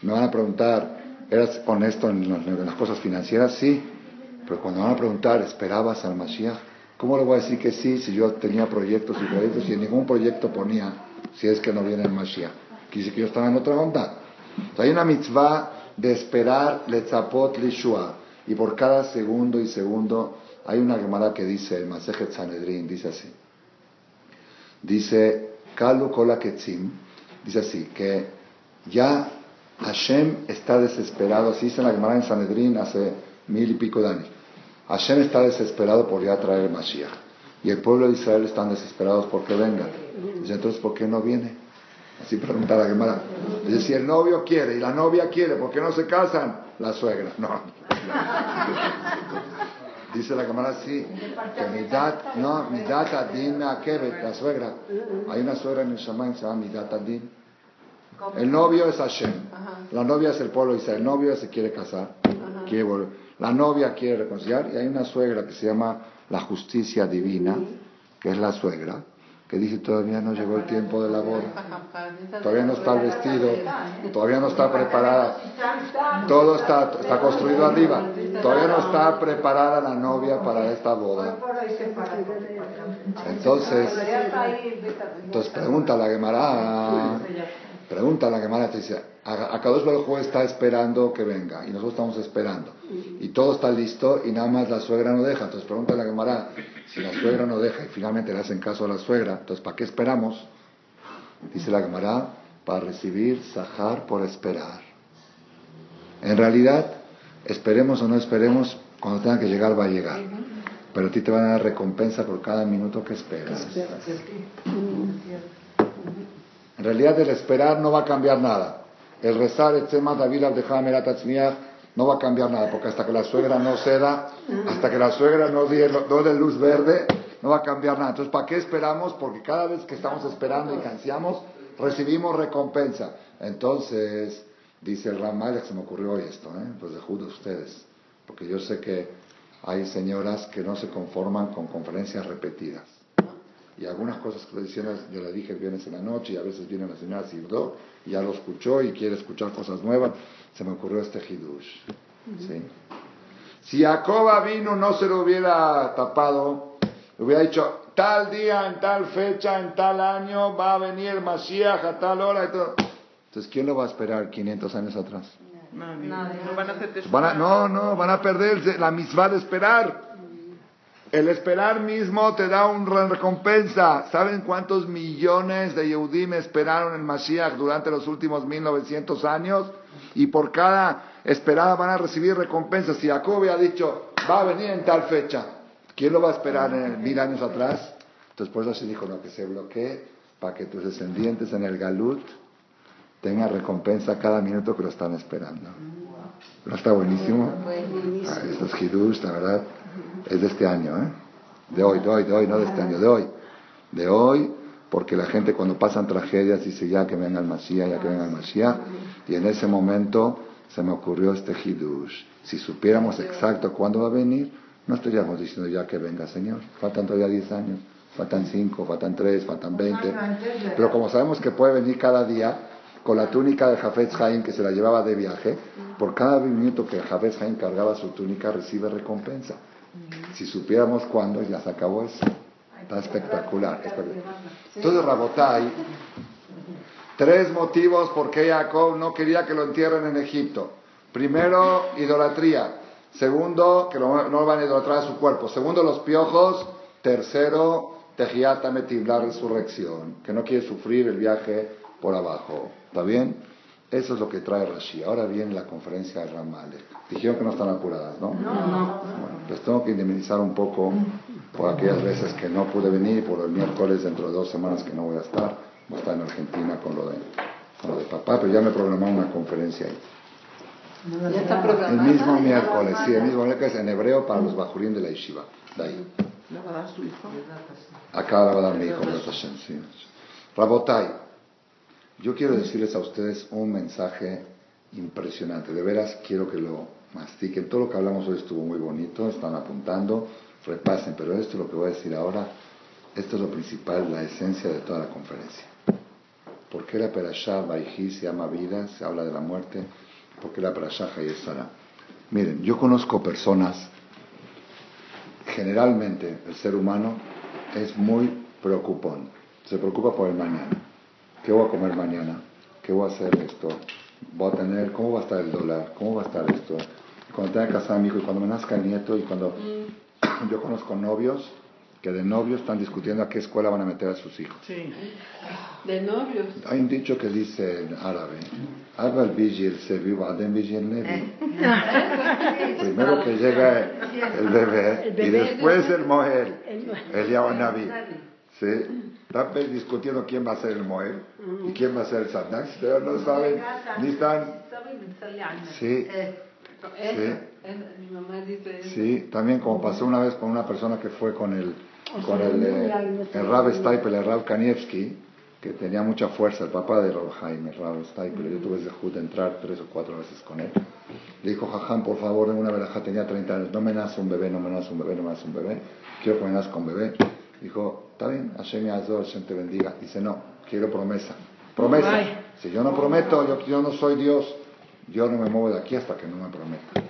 Me van a preguntar, ¿eras honesto en, en las cosas financieras? Sí, pero cuando me van a preguntar, ¿esperabas al Mashiach? ¿Cómo le voy a decir que sí si yo tenía proyectos y proyectos y en ningún proyecto ponía si es que no viene el Mashiach? Quise que yo estaba en otra onda. Entonces, hay una mitzvah de esperar letzapot lishua. Y por cada segundo y segundo hay una Gemara que dice, el Masejet Sanedrin, dice así. Dice, Kalu Kola Ketzim, dice así, que ya Hashem está desesperado. Así dice en la Gemara en Sanedrin hace mil y pico de años. Hashem está desesperado por ya traer el Mashiach. Y el pueblo de Israel están desesperados porque venga. Dice, entonces, ¿por qué no viene? Así pregunta la Gemara. Dice, si el novio quiere y la novia quiere, ¿por qué no se casan? La suegra. No. Dice la Gemara, sí. Que midat, no, midat adin meakevet, la suegra. Hay una suegra en el Shaman que se llama midat adin. El novio es Hashem. La novia es el pueblo de Israel. El novio se quiere casar. Quiere volver. La novia quiere reconciliar y hay una suegra que se llama la justicia divina, que es la suegra, que dice todavía no llegó el tiempo de la boda, todavía no está el vestido, todavía no está preparada, todo está, está construido arriba, todavía no está preparada la novia para esta boda. Entonces, entonces pregunta a la Gemara, pregunta a la Gemara, te dice, Akadosh Baruj Hu está esperando que venga y nosotros estamos esperando y todo está listo y nada más la suegra no deja. Entonces pregunta a la Gemara, si la suegra no deja y finalmente le hacen caso a la suegra, entonces ¿para qué esperamos? Dice la Gemara, para recibir sahar por esperar. En realidad, esperemos o no esperemos, cuando tenga que llegar va a llegar, pero a ti te van a dar recompensa por cada minuto que esperas. En realidad el esperar no va a cambiar nada. El rezar, el Tzema, David, Abdejá, Me'arat HaMachpelah, no va a cambiar nada, porque hasta que la suegra no ceda, hasta que la suegra no dé no dé luz verde, no va a cambiar nada. Entonces, ¿para qué esperamos? Porque cada vez que estamos esperando y canseamos, recibimos recompensa. Entonces, dice el Ramal, se me ocurrió hoy esto, ¿eh? Pues de judo ustedes, porque yo sé que hay señoras que no se conforman con conferencias repetidas. Y algunas cosas que yo le dije el viernes en la noche, y a veces viene la señora Sirdo, y ya lo escuchó y quiere escuchar cosas nuevas. Se me ocurrió este hidush. Uh-huh. ¿Sí? Si Jacob Avinu no se lo hubiera tapado, le hubiera dicho, tal día, en tal fecha, en tal año, va a venir el Mashiach a tal hora. Y todo. Entonces, ¿quién lo va a esperar quinientos años atrás? Nadie. Nadie. No, van a hacer van a, no, no, van a perderse la misma de esperar. El esperar mismo te da una recompensa. ¿Saben cuántos millones de Yehudim esperaron el Mashiach durante los últimos mil novecientos años? Y por cada esperada van a recibir recompensas. Si Jacob ha dicho, va a venir en tal fecha, ¿quién lo va a esperar en mil años atrás? Entonces por eso se dijo, no, que se bloquee para que tus descendientes en el Galut tengan recompensa cada minuto que lo están esperando. ¿No está buenísimo? Ah, estos Hidush, la verdad, es de este año, ¿eh? De hoy, de hoy, de hoy, no de este año, de hoy. De hoy, porque la gente cuando pasan tragedias dice ya que venga el Mashiach, ya que venga el Mashiach. Y en ese momento se me ocurrió este Hidush. Si supiéramos exacto cuándo va a venir, no estaríamos diciendo ya que venga, Señor. Faltan todavía diez años, faltan cinco, faltan tres, faltan veinte. Pero como sabemos que puede venir cada día, con la túnica de Chafetz Chaim que se la llevaba de viaje, por cada minuto que Chafetz Chaim cargaba su túnica recibe recompensa. Si supiéramos cuándo, ya se acabó eso. Está espectacular. Entonces, Rabotai, tres motivos por qué Jacob no quería que lo entierren en Egipto. Primero, idolatría. Segundo, que no lo van a idolatrar a su cuerpo. Segundo, los piojos. Tercero, Techiyat HaMetim, la resurrección, que no quiere sufrir el viaje por abajo. ¿Está bien? Eso es lo que trae Rashi. Ahora viene la conferencia de Ramalek. Dijeron que no están apuradas, ¿no? No, no. Bueno, les tengo que indemnizar un poco por aquellas veces que no pude venir, por el miércoles dentro de dos semanas que no voy a estar. Voy a estar en Argentina con lo de, con lo de papá, pero ya me programaron una conferencia ahí. ¿Ya está programada? El mismo miércoles, sí, el mismo miércoles en hebreo para los bajurín de la Yeshiva. De ahí. ¿La va a dar su hijo? Acá la va a dar mi hijo, sí. Rabotai. Yo quiero decirles a ustedes un mensaje impresionante. De veras, quiero que lo mastiquen. Todo lo que hablamos hoy estuvo muy bonito. Están apuntando. Repasen. Pero esto es lo que voy a decir ahora. Esto es lo principal, la esencia de toda la conferencia. ¿Por qué la Perashá Vayhi se llama vida? Se habla de la muerte. ¿Por qué la Perashá Hayesara? Miren, yo conozco personas. Generalmente, el ser humano es muy preocupón. Se preocupa por el mañana. ¿Qué voy a comer mañana? ¿Qué voy a hacer esto? ¿Voy a tener? ¿Cómo va a estar el dólar? ¿Cómo va a estar esto? Y cuando tenga que casar a mi hijo, y cuando me nazca el nieto, y cuando... Mm. Yo conozco novios que de novios están discutiendo a qué escuela van a meter a sus hijos. Sí. ¿De novios? Hay un dicho que dice en árabe, Abel Vigil se viva, Adem Vigil Nevi. Primero que llega el bebé, el bebé y después el, el Moel, el Yawanabi. ¿Sí? Están discutiendo quién va a ser el Moel y quién va a ser el Sadnaq. Ustedes no saben, ni están. Sí, sí, sí. También, como pasó una vez con una persona que fue con el con el, el, el Rav Steipel, el Rav Kanievski, que tenía mucha fuerza, el papá de Rav Jaime, el Rav Steipel. Yo tuve el jud de entrar tres o cuatro veces con él. Le dijo, Jajam, por favor, en una verajá, tenía treinta años, no me nace un bebé, no me nace un bebé, no me nace un bebé, quiero que me nazca un bebé. Dijo, está bien, Hashem Yazor, Hashem te bendiga. Dice, no, quiero promesa. Promesa. Ay. Si yo no prometo, yo, yo no soy Dios. Yo no me muevo de aquí hasta que no me prometa.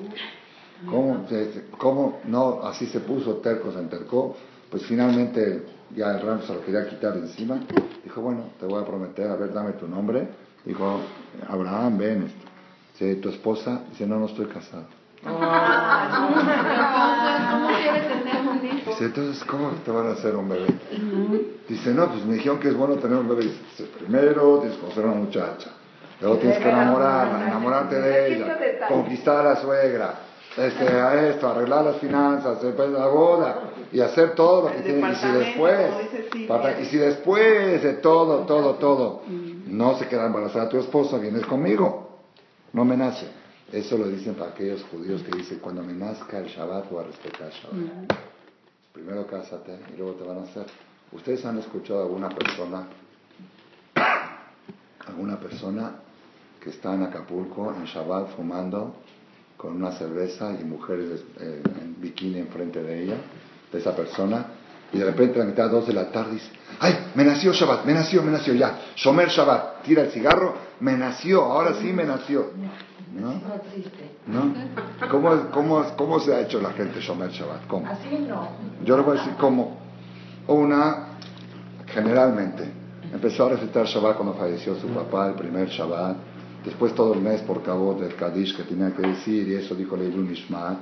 ¿Cómo? ¿Cómo? No, así se puso, terco se entercó. Pues finalmente ya el Ram se lo quería quitar de encima. Dijo, bueno, te voy a prometer, a ver, dame tu nombre. Dijo, Abraham, ven esto. Dice, ¿tu esposa? Dice, no, no estoy casado. Oh. Dice, entonces, ¿cómo te van a hacer un bebé? Dice, no, pues me dijeron que es bueno tener un bebé. Dice, primero tienes que conocer a una muchacha, luego tienes que enamorarla, enamorarte de ella, conquistar a la suegra, este, a esto, arreglar las finanzas, la boda, y hacer todo lo que tiene. Y si después, y si después de todo, todo, todo, no se queda embarazada tu esposa, vienes conmigo. No me nace. Eso lo dicen para aquellos judíos que dicen, cuando me nazca el Shabbat voy a respetar el Shabbat. Primero cásate y luego te van a hacer. ¿Ustedes han escuchado a alguna persona, alguna persona que está en Acapulco, en Shabbat, fumando con una cerveza y mujeres eh, en bikini enfrente de ella, de esa persona, y de repente a la mitad de dos de la tarde dice, ¡ay, me nació Shabbat, me nació, me nació, ya! Shomer Shabbat, tira el cigarro, me nació, ahora sí me nació. ¿No? ¿No? ¿Cómo, cómo, ¿Cómo se ha hecho la gente Shomer Shabbat? ¿Cómo? Así no. Yo les voy a decir cómo. Una, generalmente, empezó a respetar Shabbat cuando falleció su papá, el primer Shabbat. Después todo el mes por cabo del Kadish que tenía que decir, y eso dijo Leilun Ishma.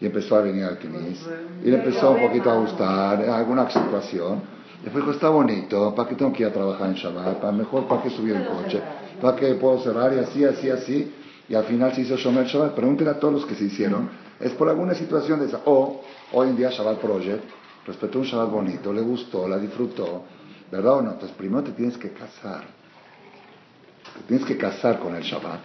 y empezó a venir al Knis, y le empezó un poquito a gustar, alguna situación. Después dijo, está bonito, ¿para qué tengo que ir a trabajar en Shabbat? ¿Para mejor para qué subir el coche? ¿Para qué puedo cerrar? Y así, así, así. Y al final se hizo Shomer Shabbat. Pregúntenle a todos los que se hicieron. Es por alguna situación de esa. O, hoy en día Shabbat Project, respetó un Shabbat bonito, le gustó, la disfrutó. ¿Verdad o no? Entonces primero te tienes que casar. Te tienes que casar con el Shabbat.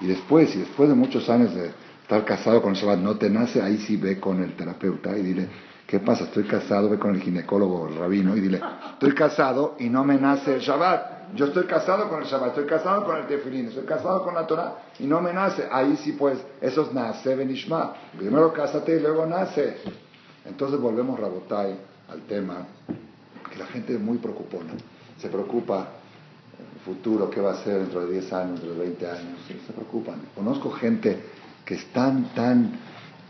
Y después, y después de muchos años de estar casado con el Shabbat, no te nace, ahí sí ve con el terapeuta y dile, ¿qué pasa? Estoy casado, ve con el ginecólogo, el rabino, y dile, estoy casado y no me nace el Shabbat. Yo estoy casado con el Shabbat, estoy casado con el Tefilín, estoy casado con la Torah y no me nace. Ahí sí, pues, eso es nace benishma. Primero cásate y luego nace. Entonces volvemos, Rabotai, al tema, que la gente es muy preocupona. Se preocupa el futuro, qué va a ser dentro de diez años, dentro de veinte años. Sí, se preocupan. Conozco gente que es tan, tan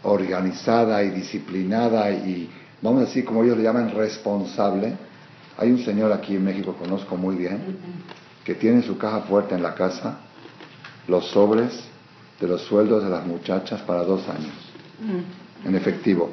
organizada y disciplinada y, vamos a decir, como ellos le llaman, responsable. Hay un señor aquí en México, conozco muy bien, que tiene en su caja fuerte en la casa los sobres de los sueldos de las muchachas para dos años, en efectivo.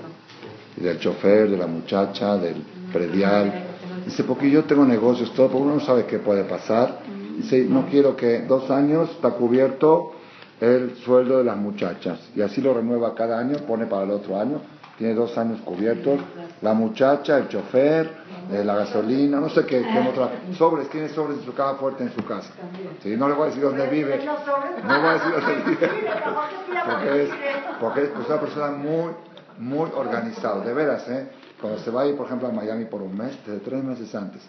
Y del chofer, de la muchacha, del predial. Dice, porque yo tengo negocios, todo, porque uno no sabe qué puede pasar. Dice, no quiero que dos años está cubierto el sueldo de las muchachas. Y así lo renueva cada año, pone para el otro año. Tiene dos años cubiertos. La muchacha, el chofer, eh, la gasolina, no sé qué, qué otra. Sobres, tiene sobres en su caja fuerte en su casa. Sí, no le voy a decir dónde vive. No le voy a decir dónde vive. Porque es, porque es pues, una persona muy, muy organizada. De veras, ¿eh? Cuando se va a ir, por ejemplo, a Miami por un mes, desde tres meses antes,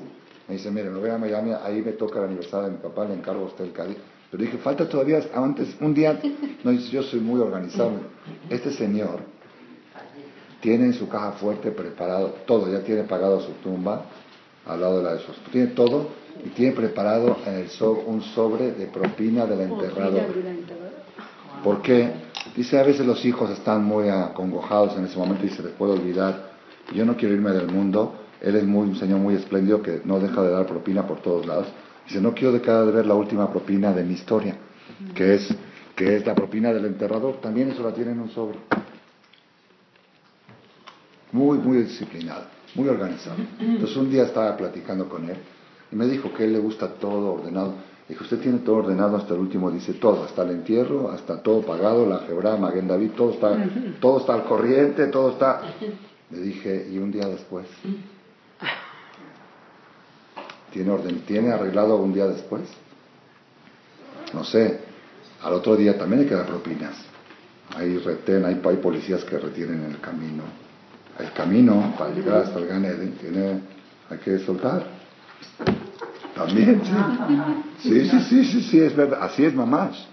me dice, mire, me voy a Miami, ahí me toca el aniversario de mi papá, le encargo a usted el Cádiz. Pero dije, falta todavía antes, un día. No, dice, yo soy muy organizado. Este señor tiene en su caja fuerte preparado todo, ya tiene pagado su tumba, al lado de la de sus. Tiene todo y tiene preparado en el sobre, un sobre de propina del enterrador. ¿Por qué? Dice, a veces los hijos están muy acongojados en ese momento y se les puede olvidar. Yo no quiero irme del mundo. Él es muy, un señor muy espléndido que no deja de dar propina por todos lados. Dice, no quiero dejar de ver la última propina de mi historia, que es, que es la propina del enterrador. También eso la tiene en un sobre. Muy, muy disciplinado, muy organizado. Entonces un día estaba platicando con él y me dijo que a él le gusta todo ordenado. Dijo, usted tiene todo ordenado hasta el último, dice, todo, hasta el entierro, hasta todo pagado, la Chevra, Magen David, todo está, todo está al corriente, todo está. Le dije, y un día después. ¿Tiene orden, tiene arreglado un día después? No sé. Al otro día también hay que dar propinas. Hay retén, hay, hay policías que retienen el camino. El camino para llegar hasta el Ganeden tiene, hay que soltar. También, sí. Sí, sí, sí, sí, sí, es verdad. Así es, mamás.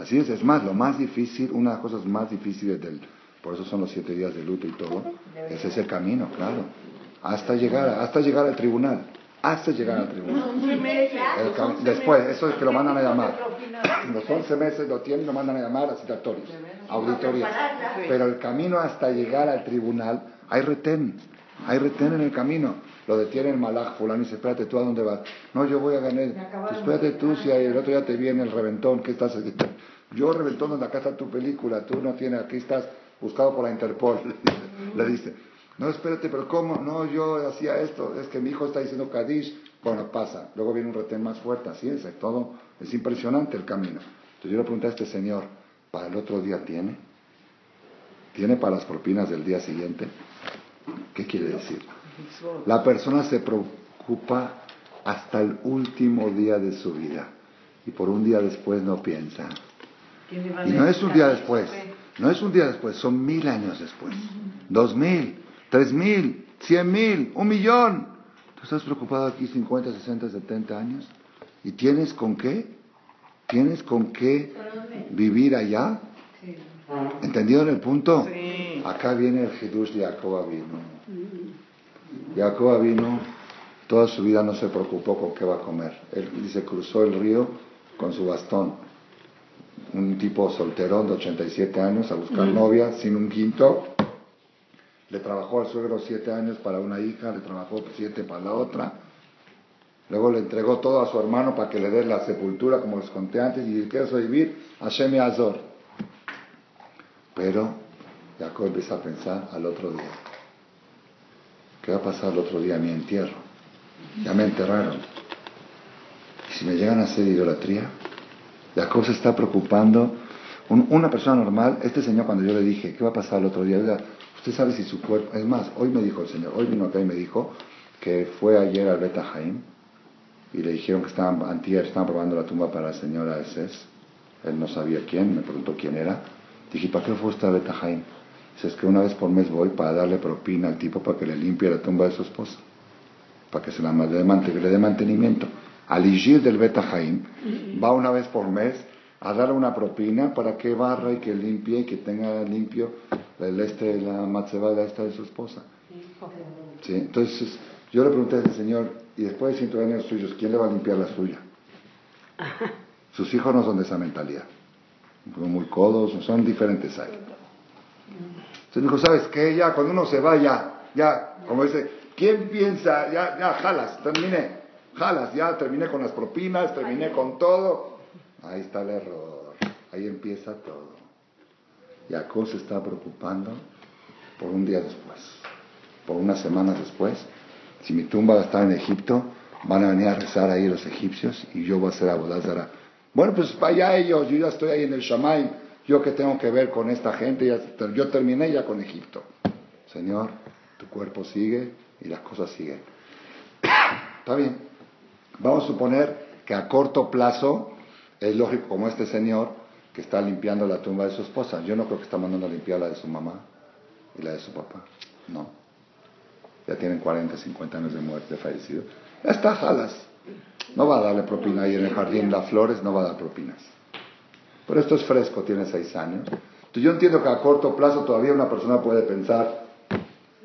Así es, es más, lo más difícil, una de las cosas más difíciles del. Por eso son los siete días de luto y todo. Ese es el camino, claro. Hasta llegar, hasta llegar al tribunal. Hasta llegar al tribunal. El, después, eso es que lo mandan a llamar. Los once meses lo tienen, lo mandan a llamar a citatorios, auditorías. Pero el camino hasta llegar al tribunal, hay retén. Hay retén en el camino. Lo detiene el malaj fulano y dice, espérate, ¿tú a dónde vas? No, yo voy a ganar. Espérate tú, si el otro día te viene el reventón, ¿qué estás aquí? Yo, reventón, donde acá está tu película, tú no tienes, aquí estás buscado por la Interpol. Le dice, no, espérate, pero ¿cómo? No, yo hacía esto, es que mi hijo está diciendo Kadish. Bueno, pasa. Luego viene un retén más fuerte, así es, es todo. Es impresionante el camino. Entonces yo le pregunté a este señor, ¿para el otro día tiene? ¿Tiene para las propinas del día siguiente? ¿Qué quiere decir? La persona se preocupa hasta el último día de su vida. Y por un día después no piensa. Y no es un día después. No es un día después, son mil años después. Dos mil, tres mil, cien mil, un millón. Tú estás preocupado aquí cincuenta, sesenta, setenta años. ¿Y tienes con qué? ¿Tienes con qué vivir allá? ¿Entendieron el punto? Sí. Acá viene el Hidush de Jacob Avinu. Jacob Avinu toda su vida no se preocupó con qué va a comer. Él dice, cruzó el río con su bastón. Un tipo solterón de ochenta y siete años a buscar mm. novia, sin un quinto. Le trabajó al suegro siete años para una hija, le trabajó siete para la otra. Luego le entregó todo a su hermano para que le dé la sepultura, como les conté antes, y quiero sobrevivir a Shem y Azor. Pero Jacob empieza a pensar al otro día. ¿Qué va a pasar el otro día a mi entierro? Ya me enterraron. ¿Y si me llegan a hacer idolatría? Jacob se está preocupando. Un, una persona normal, este señor, cuando yo le dije, ¿qué va a pasar el otro día? Oiga, usted sabe si su cuerpo... Es más, hoy me dijo el señor, hoy vino acá y me dijo que fue ayer al Beit HaChaim y le dijeron que estaban, antier, estaban probando la tumba para la señora Esés. Él no sabía quién, me preguntó quién era. Dije, ¿para qué fue usted al Beit HaChaim? Dice, es que una vez por mes voy para darle propina al tipo para que le limpie la tumba de su esposa, para que se la le dé mantenimiento. Al Ijir del Beit HaChaim va una vez por mes a darle una propina para que barra y que limpie y que tenga limpio el este, la matzevada esta de su esposa. Sí, entonces yo le pregunté a ese señor, y después de ciento años suyos, ¿quién le va a limpiar la suya? Sus hijos no son de esa mentalidad, son muy codos, son diferentes a él. Entonces dijo, ¿sabes qué? Ya cuando uno se va, ya, ya, como dice, ¿quién piensa? Ya, ya, jalas, terminé, jalas, ya terminé con las propinas, terminé con todo. Ahí está el error, ahí empieza todo. Jacob se está preocupando por un día después, por unas semanas después. Si mi tumba va a estar en Egipto, van a venir a rezar ahí los egipcios y yo voy a hacer abodá zará. Bueno, pues para allá ellos, yo ya estoy ahí en el Shammai, yo que tengo que ver con esta gente, ya, yo terminé ya con Egipto. Señor, tu cuerpo sigue y las cosas siguen. Está bien, vamos a suponer que a corto plazo es lógico, como este señor que está limpiando la tumba de su esposa. Yo no creo que está mandando a limpiar la de su mamá y la de su papá. No. Ya tienen cuarenta, cincuenta años de muerte, de fallecido. Ya está, jalas. No va a darle propina ahí en el jardín, las flores, no va a dar propinas. Pero esto es fresco, tiene seis años. Entonces yo entiendo que a corto plazo todavía una persona puede pensar.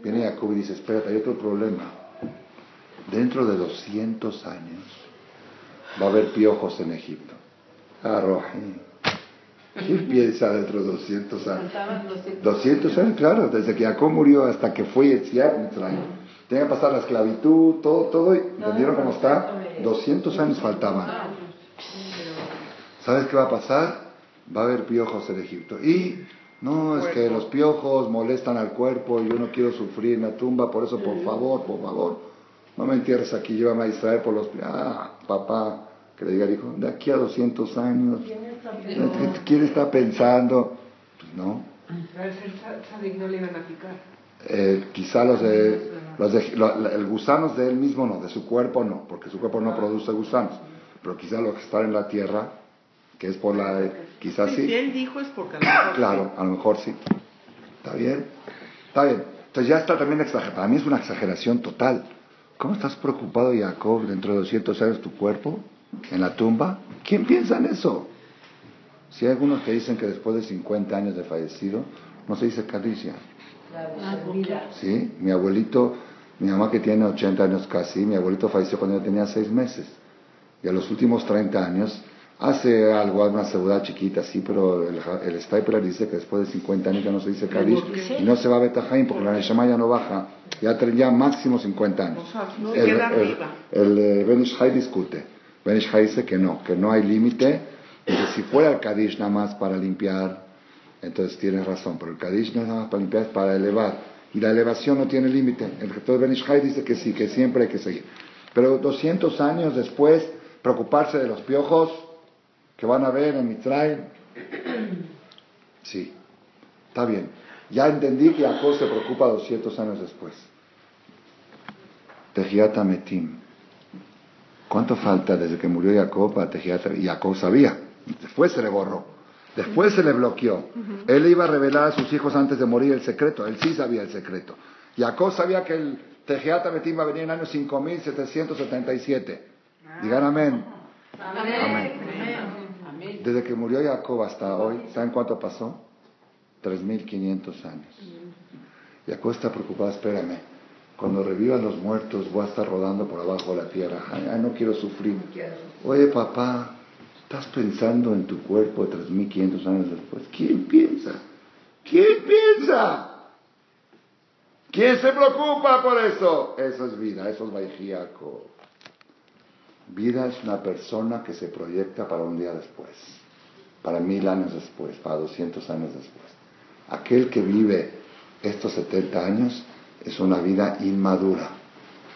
Viene Jacob y dice, espérate, hay otro problema. Dentro de doscientos años va a haber piojos en Egipto. Arrojí. ¿Quién piensa dentro de doscientos años? doscientos años, claro, desde que Jacob murió hasta que fue Yetziat Mitzrayim. Tenía que pasar la esclavitud, todo, todo. ¿Entendieron cómo está? doscientos años faltaban. ¿Sabes qué va a pasar? Va a haber piojos en Egipto. Y no, es que los piojos molestan al cuerpo y yo no quiero sufrir en la tumba, por eso, por favor, por favor, no me entierres aquí, llévame a Israel por los piojos. Ah, papá. Que le diga al hijo, de aquí a doscientos años, ¿quién está pensando? Pues no. Pero el tzadik no le iban a picar. Eh, quizá los de, los de los, el gusanos de él mismo no, de su cuerpo no, porque su cuerpo no produce gusanos. Pero quizá los que están en la tierra, que es por la... Quizás sí. Si él dijo es porque a lo mejor claro, a lo mejor sí. ¿Está bien? Está bien. Entonces ya está también exagerado. Para mí es una exageración total. ¿Cómo estás preocupado, Jacob, dentro de doscientos años tu cuerpo? En la tumba, ¿quién piensa en eso? Si hay algunos que dicen que después de cincuenta años de fallecido no se dice Kadisha. Sí, mi abuelito, mi mamá que tiene ochenta años casi, mi abuelito falleció cuando yo tenía seis meses, y a los últimos treinta años hace algo, una seguridad chiquita así, pero el, el Stipler dice que después de cincuenta años ya no se dice Kadisha y no se va a Beit HaChaim porque la Neshama ya no baja, ya, ya máximo cincuenta años. No el, el, el, el Ben Ish Chai discute. Ben Ish Chai dice que no, que no hay límite. Dice, si fuera el Kadish nada más para limpiar, entonces tienes razón, pero el Kadish no es nada más para limpiar, es para elevar, y la elevación no tiene límite. El rector Ben Ish Chai dice que sí, que siempre hay que seguir. Pero doscientos años después, preocuparse de los piojos que van a ver en Mitzrayim. Sí, está bien. Ya entendí que Jacob se preocupa doscientos años después. Techiyat HaMetim. ¿Cuánto falta desde que murió Jacob para Techiyat HaMetim? Jacob sabía. Después se le borró. Después se le bloqueó. Uh-huh. Él iba a revelar a sus hijos antes de morir el secreto. Él sí sabía el secreto. Jacob sabía que el Techiyat HaMetim iba a venir en el año cinco mil setecientos setenta y siete. Ah. Digan amén. Amén. Amén. Amén. Desde que murió Jacob hasta hoy, ¿saben cuánto pasó? tres mil quinientos años. Jacob está preocupado. Espérame. Cuando revivan los muertos voy a estar rodando por abajo de la tierra. Ay, ay, no quiero sufrir. Oye, papá, estás pensando en tu cuerpo de tres mil quinientos años después. ¿Quién piensa? ¿Quién piensa? ¿Quién se preocupa por eso? Eso es vida, eso es vaijíaco. Vida es una persona que se proyecta para un día después, para mil años después, para doscientos años después. Aquel que vive estos setenta años es una vida inmadura.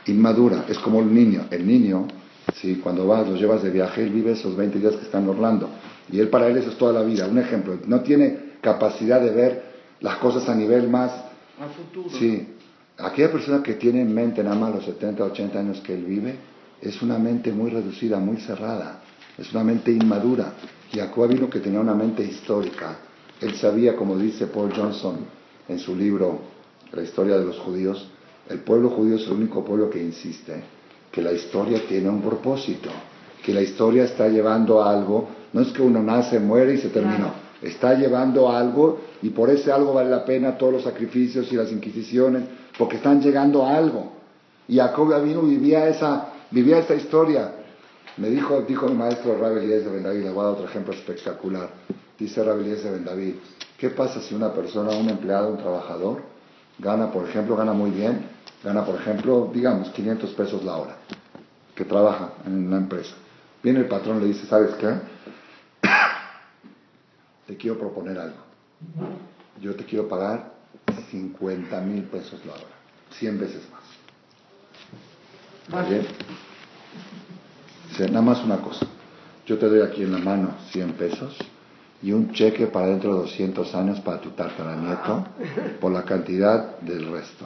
Inmadura, es como el niño. El niño, si cuando vas, lo llevas de viaje, él vive esos veinte días que está en Orlando. Y él, para él, eso es toda la vida. Un ejemplo, no tiene capacidad de ver las cosas a nivel más... a futuro. Sí. Aquella persona que tiene en mente nada más los setenta, ochenta años que él vive, es una mente muy reducida, muy cerrada. Es una mente inmadura. Y Jacob Avinu, que tenía una mente histórica, él sabía, como dice Paul Johnson en su libro La historia de los judíos, el pueblo judío es el único pueblo que insiste que la historia tiene un propósito, que la historia está llevando a algo. No es que uno nace, muere y se terminó. Está llevando a algo, y por ese algo vale la pena todos los sacrificios y las inquisiciones, porque están llegando a algo. Y Jacob Avinu vivía esa, vivía esa historia. Me dijo, dijo el maestro Rav Eliezer Ben David, le voy a dar otro ejemplo espectacular. Dice Rav Eliezer Ben David, ¿qué pasa si una persona, un empleado, un trabajador, gana, por ejemplo, gana muy bien, gana, por ejemplo, digamos, quinientos pesos la hora, que trabaja en una empresa? Viene el patrón y le dice, ¿sabes qué? Te quiero proponer algo. Yo te quiero pagar cincuenta mil pesos la hora, cien veces más. ¿Está bien? Dice, nada más una cosa. Yo te doy aquí en la mano cien pesos y un cheque para dentro de doscientos años para tu tataranieto por la cantidad del resto.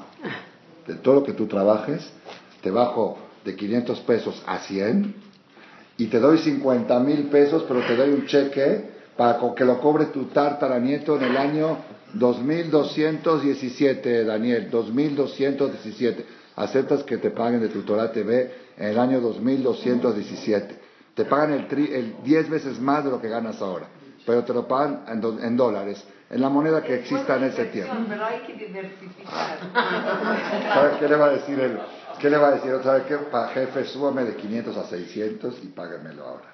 De todo lo que tú trabajes, te bajo de quinientos pesos a cien y te doy cincuenta mil pesos, pero te doy un cheque para que lo cobre tu tataranieto en el año dos mil doscientos diecisiete, Daniel, dos mil doscientos diecisiete. Aceptas que te paguen de tu Torah T V en el año dos mil doscientos diecisiete. Te pagan el, tri, el diez veces más de lo que ganas ahora, pero te lo pagan en, do, en dólares, en la moneda que exista en ese tiempo. Pero hay que diversificar. ¿Sabes qué le va a decir él? ¿Qué le va a decir? ¿Sabes qué? Para jefe, súbame de quinientos a seiscientos y págamelo ahora.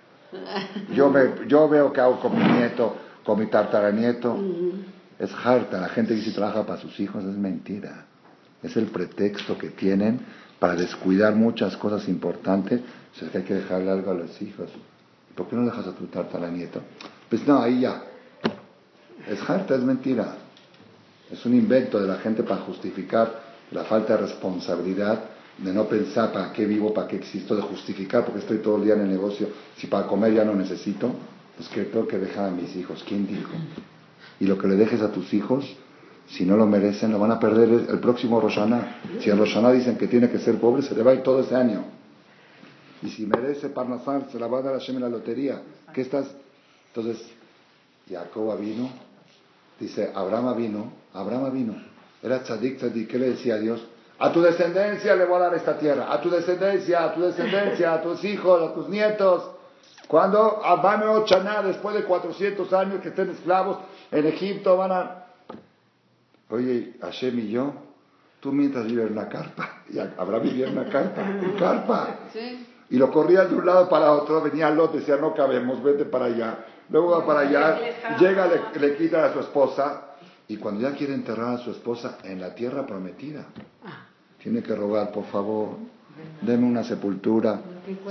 Yo, me, yo veo que hago con mi nieto, con mi tataranieto. Uh-huh. Es harta. La gente que si trabaja para sus hijos es mentira. Es el pretexto que tienen para descuidar muchas cosas importantes. O sea, que hay que dejarle algo a los hijos. ¿Por qué no dejas a tu tataranieto? Pues no, ahí ya. Es harta, es mentira. Es un invento de la gente para justificar la falta de responsabilidad, de no pensar para qué vivo, para qué existo, de justificar porque estoy todo el día en el negocio, si para comer ya no necesito, pues que tengo que dejar a mis hijos. ¿Quién dijo? Y lo que le dejes a tus hijos, si no lo merecen, lo van a perder el próximo Rosh Hashanah. Si en Rosh Hashanah dicen que tiene que ser pobre, se le va a ir todo ese año. Y si merece Parnasar, se la va a dar a Hashem en la lotería. ¿Qué estás? Entonces, Jacob Avinu, dice, Abraham Avinu, Abraham Avinu, era tzadik, tzadik. ¿Qué le decía a Dios? A tu descendencia le voy a dar esta tierra. A tu descendencia, a tu descendencia, a tus hijos, a tus nietos. Cuando Abame Ochaná, después de cuatrocientos años que estén esclavos en Egipto, van a... Oye, Hashem y yo, tú mientras vives en una carpa. Y Abraham vivía en una carpa. En carpa. Sí. Y lo corría de un lado para otro. Venía Lot, decía, no cabemos, vete para allá. Luego va para allá, llega, le, le quita a su esposa. Y cuando ya quiere enterrar a su esposa en la tierra prometida, tiene que rogar, por favor, deme una sepultura.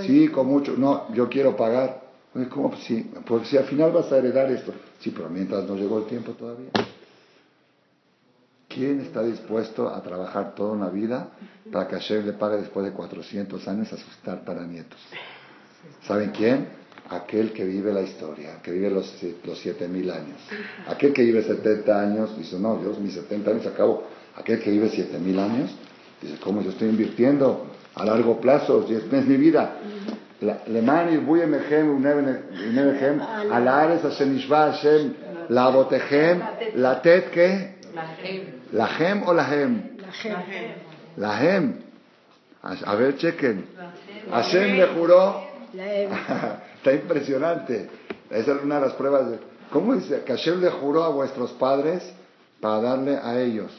Sí, con mucho. No, yo quiero pagar. ¿Cómo? Sí, porque si al final vas a heredar esto. Sí, pero mientras no llegó el tiempo todavía. ¿Quién está dispuesto a trabajar toda una vida para que Hashem le pague después de cuatrocientos años a sus tataranietos? ¿Saben quién? Aquel que vive la historia, que vive los, los siete mil años. Aquel que vive setenta años, dice, no, Dios, mis setenta años acabo. Aquel que vive siete mil años, dice, ¿cómo yo estoy invirtiendo a largo plazo? Si es, es mi vida. Le mani, buye mehem, unevehem, alares, ashenishva, ashem, la botehem, la tet, ¿qué? La hem o la hem. La hem. A ver, chequen. Hashem le juró. Está impresionante. Esa era una de las pruebas de, ¿cómo dice? Que Hashem le juró a vuestros padres para darle a ellos,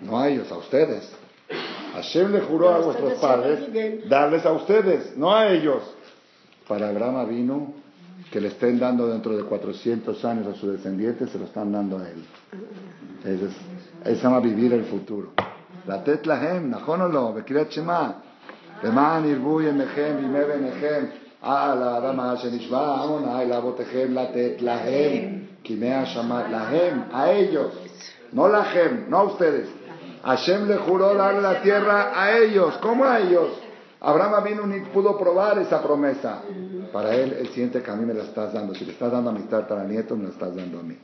no a ellos, a ustedes. Hashem le juró a vuestros padres darles a ustedes, no a ellos. Para Abraham vino que le estén dando dentro de cuatrocientos años a sus descendientes, se lo están dando a él. Eso es, se llama vivir el futuro. La tetlahem, najonolo, bekriat shema. Leman irbuy emechem, vimev emechem. Ah, la dama Hashenishva, Amon, ay, la botejem, la tet, la hem, quimea, shamat, la hem, a ellos. No la Hashem, no a ustedes. Hashem le juró darle la tierra a ellos. ¿Cómo a ellos? Abraham Avinu ni pudo probar esa promesa. Para él, él siente que a mí me la estás dando. Si le estás dando a mi tataranieto, me la estás dando a mí.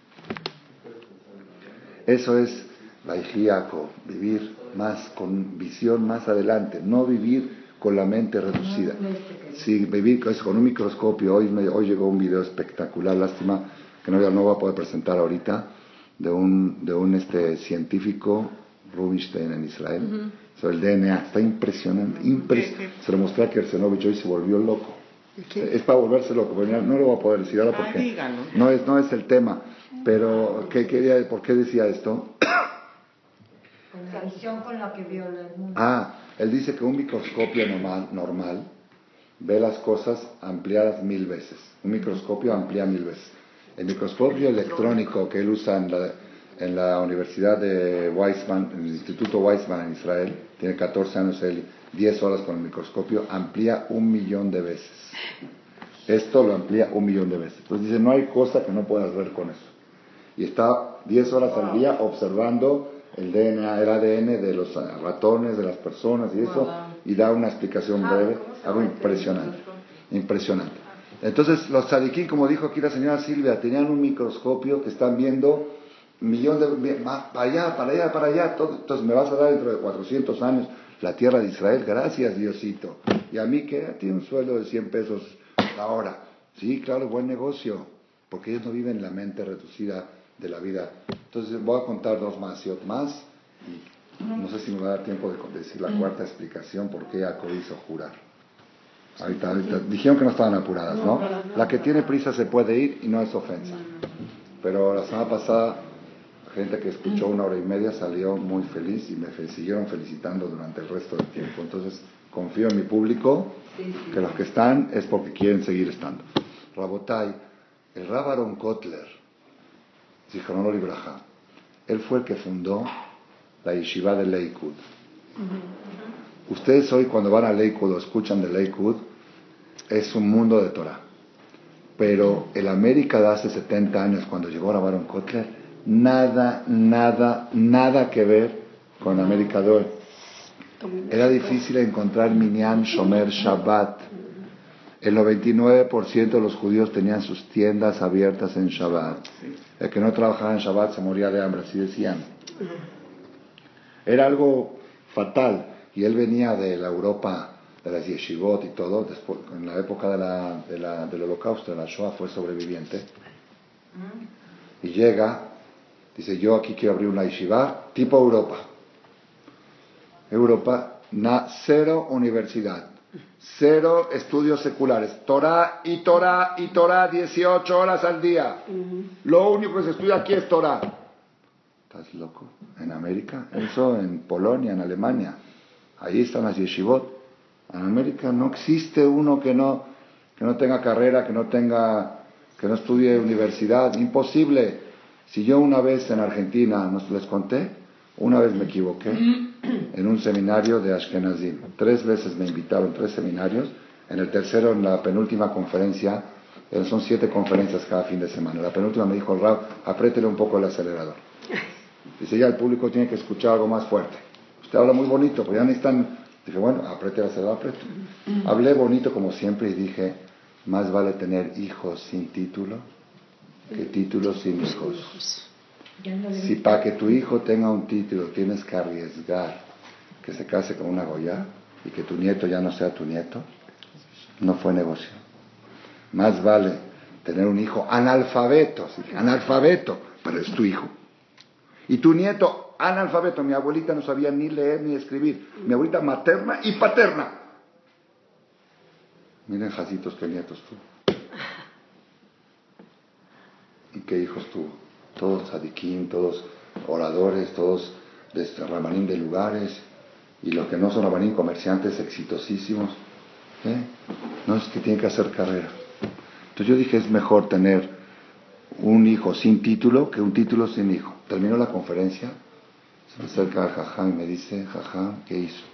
Eso es vaijíaco, vivir más con visión más adelante, no vivir con la mente reducida. Sí, vivir es con un microscopio. Hoy, me, hoy llegó un video espectacular, lástima que no, no voy a poder presentar ahorita, de un, de un este, científico, Rubinstein en Israel, uh-huh. sobre el D N A. Está impresionante. Impres- sí, sí. Se lo mostré a Kersenovich hoy y se volvió loco. ¿Sí? Es para volverse loco, no lo voy a poder decir ahora porque ah, no, es, no es el tema. Pero, ¿qué quería, ¿por qué decía esto? Conexión con la que vio el mundo. Ah, él dice que un microscopio normal, normal ve las cosas ampliadas mil veces. Un microscopio amplía mil veces. El microscopio electrónico que él usa en la, en la Universidad de Weizmann, en el Instituto Weizmann en Israel, tiene catorce años él, diez horas con el microscopio, amplía un millón de veces. Esto lo amplía un millón de veces. Entonces dice, no hay cosa que no puedas ver con eso. Y está diez horas wow. al día observando el D N A, el A D N de los ratones, de las personas y eso, wow. y da una explicación ah, breve, algo impresionante, impresionante. Entonces los tzadikí, como dijo aquí la señora Silvia, tenían un microscopio que están viendo millón de más para allá, para allá, para allá. Todo, entonces me vas a dar dentro de cuatrocientos años la tierra de Israel, gracias Diosito. Y a mí que tiene un sueldo de cien pesos la hora. Sí, claro, buen negocio, porque ellos no viven la mente reducida de la vida. Entonces voy a contar dos más y otro más, y no sé si me va a dar tiempo de decir la cuarta explicación por qué Jacob hizo jurar. Ahorita, ahorita dijeron que no estaban apuradas, ¿no? La que tiene prisa se puede ir y no es ofensa. Pero la semana pasada, la gente que escuchó una hora y media salió muy feliz y me siguieron felicitando durante el resto del tiempo. Entonces confío en mi público, que los que están es porque quieren seguir estando. Rabotai, el Rav Aharon Kotler, Zichrono Libraja, él fue el que fundó la Yeshiva de Lakewood. Uh-huh. Ustedes hoy cuando van a Lakewood o escuchan de Lakewood, es un mundo de Torah. Pero el América de hace setenta años, cuando llegó Rav Aharon Kotler, nada, nada, nada que ver con América de hoy. Era difícil encontrar Minyan Shomer Shabbat. El noventa y nueve por ciento de los judíos tenían sus tiendas abiertas en Shabbat. El que no trabajaba en Shabbat se moría de hambre, así decían. Era algo fatal. Y él venía de la Europa, de las yeshivot y todo. Después, en la época de la, de la, del Holocausto, de la Shoah, fue sobreviviente. Y llega, dice, yo aquí quiero abrir una yeshiva tipo Europa. Europa, na, cero universidad. Cero estudios seculares. Torah y Torah y Torah dieciocho horas al día. Uh-huh. Lo único que se estudia aquí es Torah. ¿Estás loco? ¿En América? Eso en Polonia, en Alemania. Ahí están las yeshivot. En América no existe uno que no, que no tenga carrera, que no tenga, que no estudie universidad. Imposible. Si yo una vez en Argentina, ¿no les conté? Una vez me equivoqué en un seminario de Ashkenazim. Tres veces me invitaron, tres seminarios. En el tercero, en la penúltima conferencia, son siete conferencias cada fin de semana. La penúltima me dijo, Raúl, apriétele un poco el acelerador. Dice, ya el público tiene que escuchar algo más fuerte. Usted habla muy bonito, pero ya necesitan... Dije, bueno, apriétele el acelerador, apriétele. Hablé bonito como siempre y dije, más vale tener hijos sin título que títulos sin hijos. Si para que tu hijo tenga un título tienes que arriesgar que se case con una goyá y que tu nieto ya no sea tu nieto, no fue negocio. Más vale tener un hijo analfabeto, ¿sí? Analfabeto, pero es tu hijo. Y tu nieto analfabeto, mi abuelita no sabía ni leer ni escribir, mi abuelita materna y paterna. Miren, jacitos, qué nietos tuvo. ¿Y qué hijos tuvo? Todos tzadikim, todos oradores, todos de ramanín de lugares, y los que no son ramanín, comerciantes exitosísimos, ¿eh? No es que tienen que hacer carrera. Entonces yo dije, es mejor tener un hijo sin título que un título sin hijo. Terminó la conferencia, se me acerca al jajá y me dice, jajá, ¿qué hizo?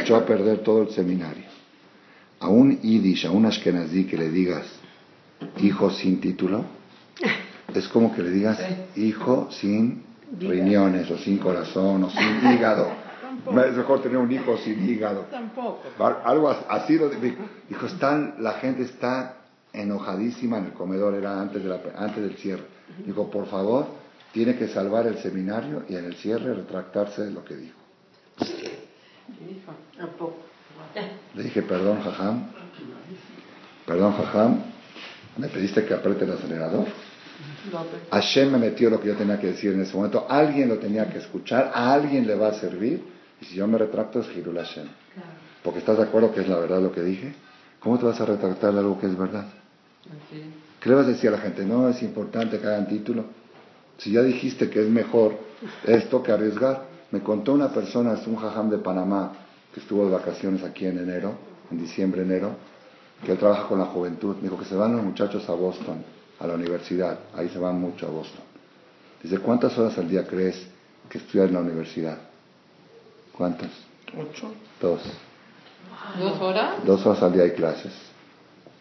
Echó a perder todo el seminario. A un yiddish, a un ashkenazí que le digas hijo sin título, es como que le digas hijo sin riñones, o sin corazón, o sin hígado. No es mejor tener un hijo sin hígado. Tampoco. Algo así lo dijo. Están, la gente está enojadísima en el comedor, era antes, de la, antes del cierre. Dijo, por favor, tiene que salvar el seminario y en el cierre retractarse de lo que dijo. Le dije, perdón, jajam. Perdón, jajam. Me pediste que apriete el acelerador. Hashem me metió lo que yo tenía que decir en ese momento. Alguien lo tenía que escuchar, a alguien le va a servir. Y si yo me retracto es Hirul Hashem. Porque estás de acuerdo que es la verdad lo que dije. ¿Cómo te vas a retractar de algo que es verdad? ¿Qué le vas a decir a la gente? No, es importante que hagan título. Si ya dijiste que es mejor esto que arriesgar. Me contó una persona, es un jajam de Panamá, que estuvo de vacaciones aquí en enero, en diciembre, enero, que él trabaja con la juventud. Me dijo que se van los muchachos a Boston, a la universidad. Ahí se van mucho a Boston. Dice, ¿cuántas horas al día crees que estudias en la universidad? ¿Cuántas? Ocho. Dos. ¿Dos horas? Dos horas al día hay clases.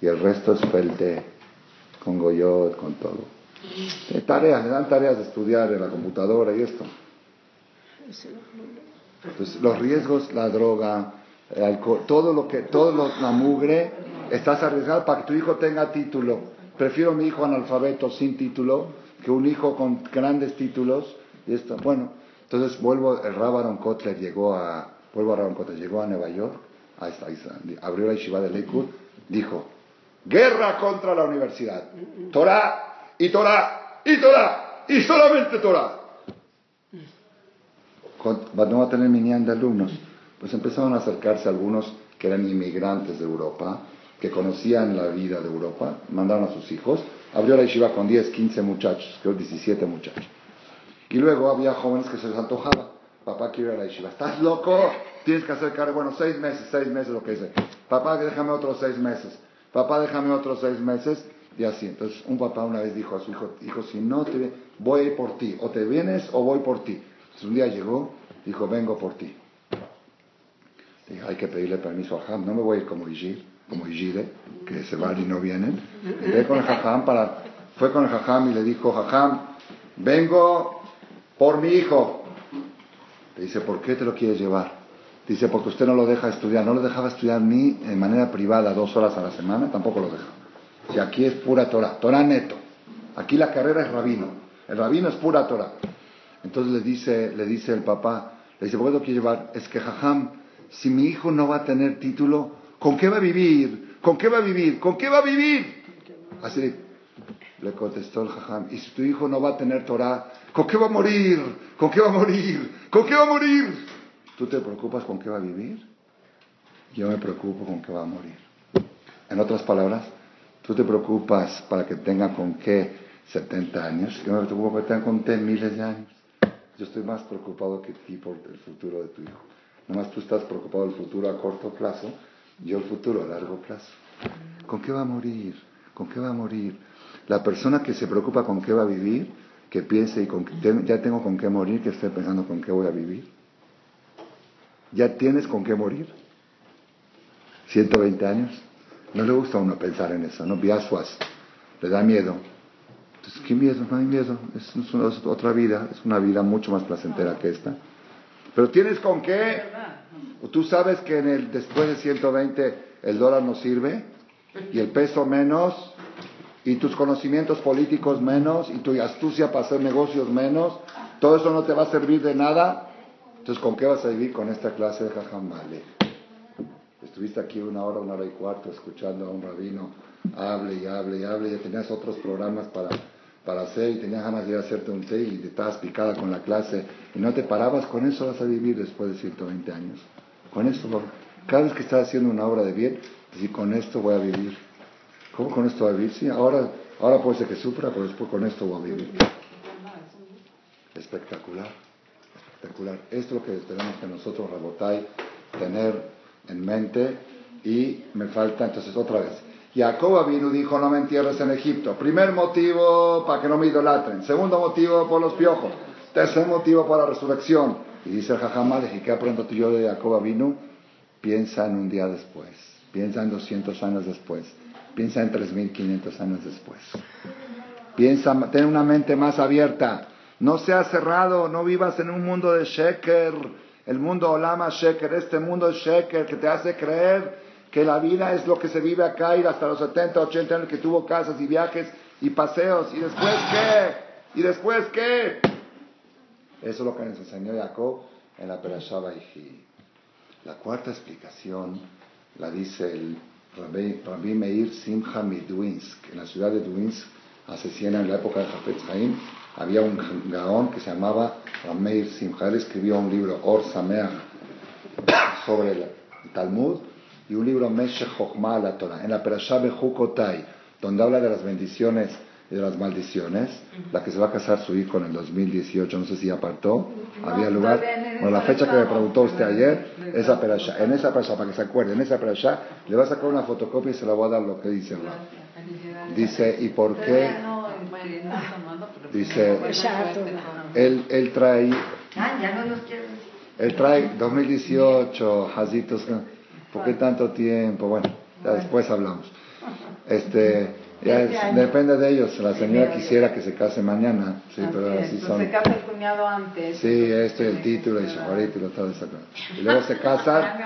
Y el resto es felte, con goyot, con todo. Eh, tareas, le dan tareas de estudiar en la computadora y esto. Entonces, los riesgos, la droga, el alcohol, todo lo que, todo lo, la mugre, estás arriesgado para que tu hijo tenga título. Prefiero mi hijo analfabeto sin título que un hijo con grandes títulos. Y esto, bueno, entonces vuelvo, el Rav Aharon Kotler llegó a, vuelvo a Rav Aharon Kotler, llegó a Nueva York, a, a, abrió la Yeshiva de Lakewood, dijo, guerra contra la universidad, Torah y Torah y Torah y solamente Torah. No va a tener minyan de alumnos. Pues empezaron a acercarse algunos que eran inmigrantes de Europa, que conocían la vida de Europa, mandaron a sus hijos. Abrió la yeshiva con diez, quince muchachos, creo diecisiete muchachos. Y luego había jóvenes que se les antojaba. Papá, quiero ir a la yeshiva. ¿Estás loco? Tienes que hacer cargo. Bueno, seis meses, seis meses, lo que dice. Papá, déjame otros seis meses. Papá, déjame otros seis meses. Y así. Entonces, un papá una vez dijo a su hijo, hijo, si no te voy por ti. O te vienes o voy por ti. Entonces, un día llegó, dijo, vengo por ti. Dije, hay que pedirle permiso al jajam, no me voy a ir como Igir, como Igire, que se van y no vienen. Fue con el jajam, para, fue con el jajam y le dijo, jajam, vengo por mi hijo. Le dice, ¿por qué te lo quieres llevar? Dice, porque usted no lo deja estudiar, no lo dejaba estudiar ni de manera privada dos horas a la semana, tampoco lo deja. Si aquí es pura Torah, Torah neto. Aquí la carrera es rabino, el rabino es pura Torah. Entonces le dice, le dice el papá, le dice, ¿por qué lo quiero llevar? Es que, jajam, si mi hijo no va a tener título, ¿con qué va a vivir? ¿Con qué va a vivir? ¿Con qué va a vivir? Así le, le contestó el jajam, y si tu hijo no va a tener Torah, ¿con qué va a morir? ¿Con qué va a morir? ¿Con qué va a morir? ¿Tú te preocupas con qué va a vivir? Yo me preocupo con qué va a morir. En otras palabras, tú te preocupas para que tengan con qué setenta años, yo me preocupo para que tengan con qué miles de años. Yo estoy más preocupado que ti por el futuro de tu hijo. Nomás tú estás preocupado del futuro a corto plazo, yo el futuro a largo plazo. ¿Con qué va a morir? ¿Con qué va a morir? La persona que se preocupa con qué va a vivir, que piense, y con qué, ya tengo con qué morir, que esté pensando con qué voy a vivir. ¿Ya tienes con qué morir? ciento veinte años. No le gusta a uno pensar en eso, ¿no? Biasuas, le da miedo. Entonces, ¿qué miedo? No hay miedo. Es, es, una, es otra vida. Es una vida mucho más placentera que esta. Pero tienes con qué. Tú sabes que en el, después de ciento veinte el dólar no sirve. Y el peso menos. Y tus conocimientos políticos menos. Y tu astucia para hacer negocios menos. Todo eso no te va a servir de nada. Entonces, ¿con qué vas a vivir con esta clase de jajamale? Estuviste aquí una hora, una hora y cuarto escuchando a un rabino. Hable y hable y hable. Ya tenías otros programas para... para hacer, y tenías ganas de ir a hacerte un té y te estabas picada con la clase y no te parabas, con eso vas a vivir después de ciento veinte años. Con esto, cada vez que estás haciendo una obra de bien, decís, con esto voy a vivir. ¿Cómo con esto voy a vivir? Sí, ahora, ahora puede ser que sufra, pero después con esto voy a vivir. Espectacular, espectacular. Esto es lo que tenemos que nosotros, Rabotay, tener en mente. Y me falta, entonces, otra vez. Jacob Avinu dijo, no me entierres en Egipto. Primer motivo, para que no me idolatren. Segundo motivo, por los piojos. Tercer motivo, para la resurrección. Y dice el Jajamales, ¿y qué aprendo tú y yo de Jacob Avinu? Piensa en un día después. Piensa en doscientos años después. Piensa en tres mil quinientos años después. Piensa, ten una mente más abierta. No seas cerrado, no vivas en un mundo de sheker, el mundo olama sheker, este mundo de sheker que te hace creer que la vida es lo que se vive acá y hasta los setenta, ochenta años que tuvo casas y viajes y paseos. ¿Y después qué? ¿Y después qué? Eso es lo que nos enseñó Jacob en la Perashá Vayhi. La cuarta explicación la dice el Rabbi, Rabbi Meir Simcha Midwinsk. En la ciudad de Dwinsk, hace cien años, en la época de Chafetz Chaim, había un gaón que se llamaba Rabbi Meir Simcha. Él escribió un libro, Or Sameach, sobre el Talmud, y un libro, Meshech Chochmah la Torah. En la Perashá Bejukotai, donde habla de las bendiciones y de las maldiciones, la que se va a casar su hijo en el dos mil dieciocho, no sé si apartó, no, había lugar. Bueno, la fecha que me preguntó usted ayer, esa Perashá, en esa Perashá, para que se acuerde, en esa Perashá, le va a sacar una fotocopia y se la voy a dar lo que dice. Dice, ¿y por qué? Dice, él, él trae, él trae dos mil dieciocho, Jazitos, ¿por qué tanto tiempo? Bueno, ya después hablamos. Este... Ya es, depende de ellos. La señora quisiera que se case mañana, sí, así pero así es, son. Se casa el cuñado antes. Sí, este el título y shaharito y todo eso. Y luego se casan.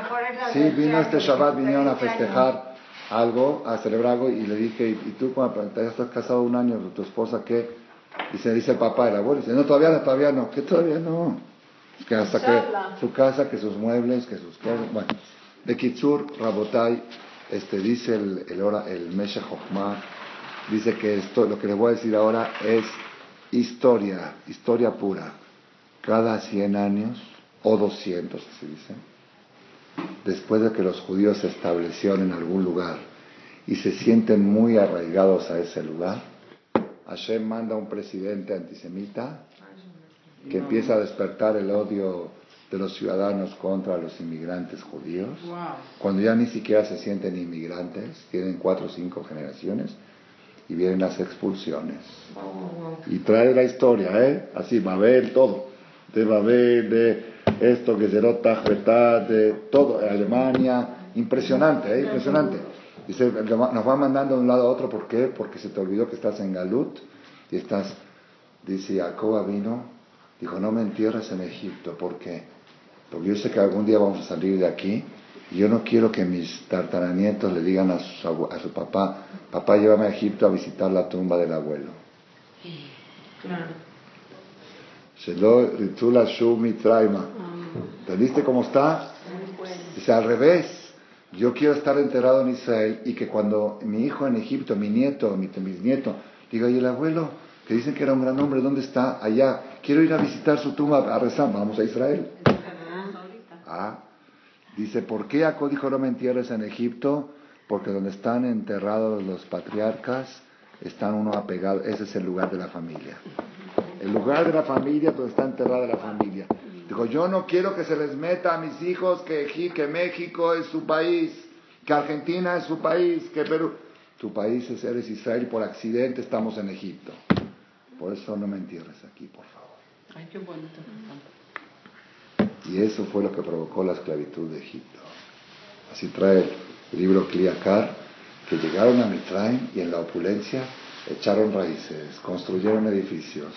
Sí, vino este Shabbat, vinieron a festejar algo, a celebrar algo y le dije, ¿y tú cuando ya estás casado un año, tu esposa qué? Y se dice el papá, el abuelo, y dice, no, todavía no, todavía no, que todavía no. Que hasta que su casa, que sus muebles, que sus cosas. Bueno, de Kitsur, Rabotai, este dice el el hora el Meshech Chochmah. Dice que esto, lo que les voy a decir ahora es historia, historia pura. Cada cien años, o doscientos, así dice, después de que los judíos se establecieron en algún lugar y se sienten muy arraigados a ese lugar, Hashem manda a un presidente antisemita que empieza a despertar el odio de los ciudadanos contra los inmigrantes judíos. Wow. Cuando ya ni siquiera se sienten inmigrantes, tienen cuatro o cinco generaciones, y vienen las expulsiones. Y trae la historia, ¿eh? Así, Babel, todo. De Babel, de esto, que Zerotah, Betad, de todo. Alemania, impresionante, ¿eh? Impresionante. Y se, nos va mandando de un lado a otro, ¿por qué? Porque se te olvidó que estás en Galut y estás, dice Jacob Avinu, dijo, no me entierres en Egipto, ¿por qué? Porque yo sé que algún día vamos a salir de aquí. Yo no quiero que mis tartaranietos le digan a su, a su papá, papá, llévame a Egipto a visitar la tumba del abuelo. Sí, claro. Shelo ritula shu mitraima. ¿Entendiste cómo está? Dice, al revés. Yo quiero estar enterado en Israel y que cuando mi hijo en Egipto, mi nieto, mi bisnieto, diga, y el abuelo, que dicen que era un gran hombre, ¿dónde está? Allá. Quiero ir a visitar su tumba, a rezar. Vamos a Israel. Ah, dice, ¿por qué Jacob dijo no me entierres en Egipto? Porque donde están enterrados los patriarcas, están uno apegado, ese es el lugar de la familia. El lugar de la familia donde está enterrada la familia. Dijo, yo no quiero que se les meta a mis hijos que, que México es su país, que Argentina es su país, que Perú. Tu país es Eretz Yisrael, por accidente estamos en Egipto. Por eso no me entierres aquí, por favor. Ay, qué bonito. Y eso fue lo que provocó la esclavitud de Egipto. Así trae el libro Kliakar, que llegaron a Mitzrayim y en la opulencia echaron raíces, construyeron edificios.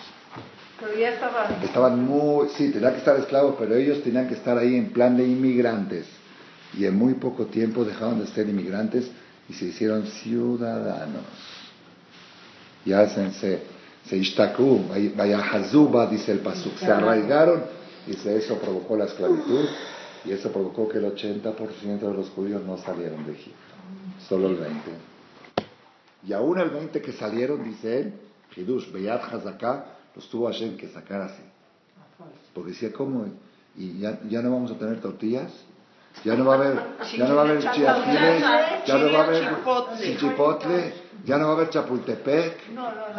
Pero ya estaban... Estaban muy... Sí, tenían que estar esclavos, pero ellos tenían que estar ahí en plan de inmigrantes. Y en muy poco tiempo dejaron de ser inmigrantes y se hicieron ciudadanos. Y hacen, se, se ishtakú, vayahazuba, dice el pasuk, se arraigaron... Dice, eso provocó la esclavitud y eso provocó que el ochenta por ciento de los judíos no salieron de Egipto. Solo el veinte por ciento. Y aún el veinte por ciento que salieron, dice él, Hidush, Beyad Hazaká, los tuvo Hashem que sacar así. Porque decía, ¿cómo? ¿Y ya, ya no vamos a tener tortillas? ¿Ya no va a haber ya no va a haber chiaquiles? ¿Ya no va a haber chipotle? ¿Ya no va a haber Chapultepec?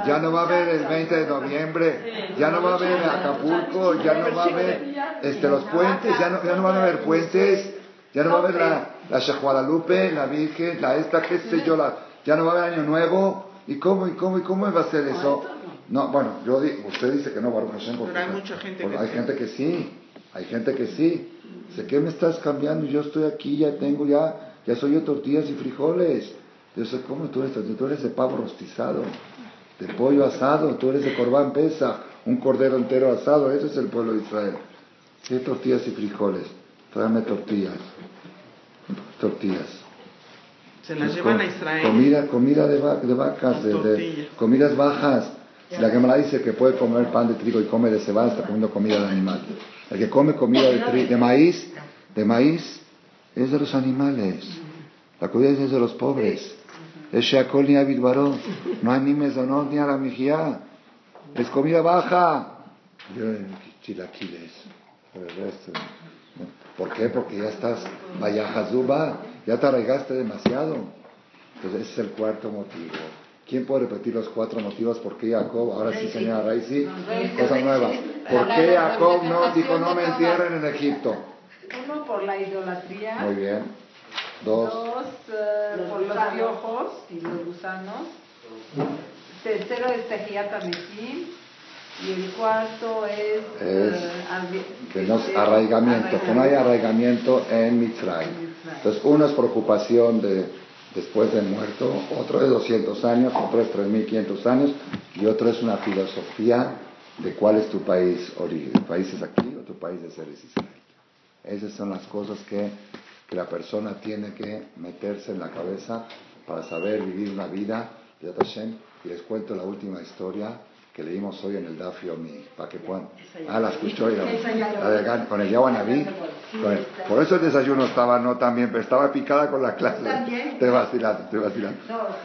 ¿Ya no va a haber el veinte de noviembre? ¿Ya no va a haber Acapulco? ¿Ya no va a haber este, los puentes? ¿Ya no, ya no van a haber puentes? ¿Ya no va a haber la, la Shahuadalupe, la Virgen, la esta, qué sé yo? La, ¿Ya no va a haber Año Nuevo? ¿Y cómo, y cómo, y cómo va a ser eso? No, bueno, yo digo, usted dice que no, Baruch Hashem, porque hay mucha gente que sí. Hay gente que sí, hay gente que sí. Dice, ¿qué me estás cambiando? Yo estoy aquí, ya tengo, ya, ya soy yo tortillas y frijoles. Dios, ¿cómo tú eres? Tú eres de pavo rostizado, de pollo asado, tú eres de corbán pesa. un cordero entero asado, eso es el pueblo de Israel. Y tortillas y frijoles, tráeme tortillas, tortillas. Se las es llevan a Israel. Comida, comida de, va, de vacas, de, de comidas bajas. Ya. La Gemara dice que puede comer pan de trigo y come de cebada, está comiendo comida de animal. El que come comida de, tri, de maíz, de maíz, es de los animales. La comida es de los pobres. Es sheakol ni avid baró, no animes o no ni a la mejía. Es comida baja. Chilaquiles. ¿Por qué? Porque ya estás vayajazuba, ya te arraigaste demasiado. Entonces ese es el cuarto motivo. ¿Quién puede repetir los cuatro motivos por qué Jacob? Ahora sí, señora Raisi, cosa nueva. ¿Por qué Jacob no dijo no me entierren en Egipto? Uno, por la idolatría. Muy bien. Dos, Dos uh, por los piojos y los gusanos. Tercero es Techiyat HaMetim. Y el cuarto es, es uh, que no es arraigamiento, arraigamiento, que no hay arraigamiento en Mitzray. Entonces, uno es preocupación de después del muerto, otro es doscientos años, otro es tres mil quinientos años, y otro es una filosofía de cuál es tu país origen, tu país es aquí o tu país es Eretz Yisrael. Esas son las cosas que, que la persona tiene que meterse en la cabeza para saber vivir una vida de Hashem. Y les cuento la última historia que leímos hoy en el Daf Yomi, para que puedan... Ah, la escuchó yo. La de, con el Yahuanabí. Por eso el desayuno estaba no tan bien, pero estaba picada con la clase. Te vacilando, te vacilando.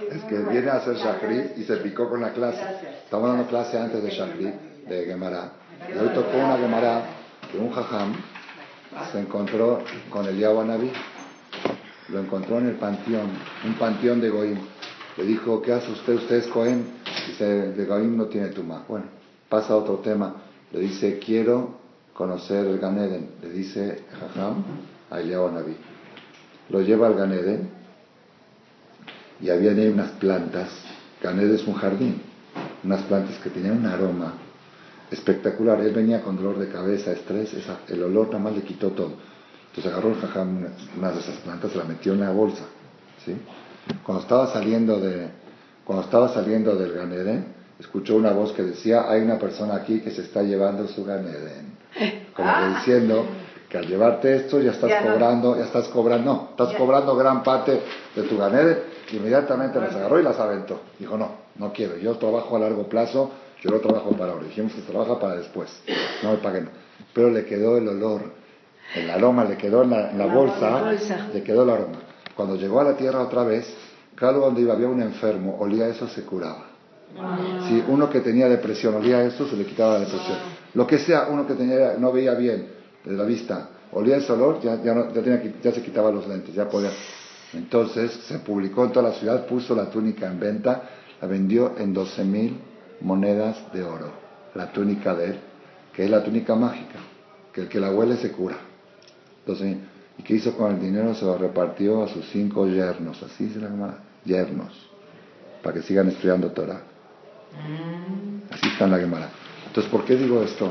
Es que viene a hacer Shachrit y se picó con la clase. Estamos dando clase antes de Shachrit, de Gemara. Y hoy tocó una Gemara que un jajam se encontró con el Yahuanabí. Lo encontró en el panteón, un panteón de Goim. Le dijo, ¿qué hace usted? Usted es Cohen. Dice, el de Goim no tiene tumá. Bueno, pasa a otro tema. Le dice, quiero conocer el Ganeden. Le dice Jajam a Eliyahu Naví. Lo lleva al Ganeden y había ahí unas plantas. Ganeden es un jardín. Unas plantas que tenían un aroma espectacular. Él venía con dolor de cabeza, estrés. Esa, el olor nada más le quitó todo. Entonces agarró el Jajam una, una de esas plantas, se la metió en la bolsa. ¿Sí? Cuando estaba saliendo de... Cuando estaba saliendo del Ganeden, escuchó una voz que decía, hay una persona aquí que se está llevando su Ganeden. Como que diciendo que al llevarte esto ya estás ya cobrando, no. ya estás cobrando, no, estás ya. cobrando gran parte de tu Ganeden. Inmediatamente las agarró y las aventó. Dijo, no, no quiero, yo trabajo a largo plazo, yo no trabajo para ahora. Dijimos que trabaja para después, no me paguen. Pero le quedó el olor, el aroma, le quedó en la, en la, la bolsa, bolsa, le quedó el aroma. Cuando llegó a la tierra otra vez, cada lugar donde iba había un enfermo, olía eso, se curaba. Wow. Si uno que tenía depresión olía eso, se le quitaba la depresión. Wow. Lo que sea, uno que tenía no veía bien de la vista, olía ese olor, ya, ya, no, ya, tenía, ya se quitaba los lentes, ya podía. Entonces se publicó en toda la ciudad, puso la túnica en venta, la vendió en doce mil monedas de oro. La túnica de él, que es la túnica mágica, que el que la huele se cura. doce mil. ¿Y qué hizo con el dinero? Se lo repartió a sus cinco yernos, así se le llama, yernos, para que sigan estudiando Torah. Así está en la Gemara. Entonces, ¿por qué digo esto?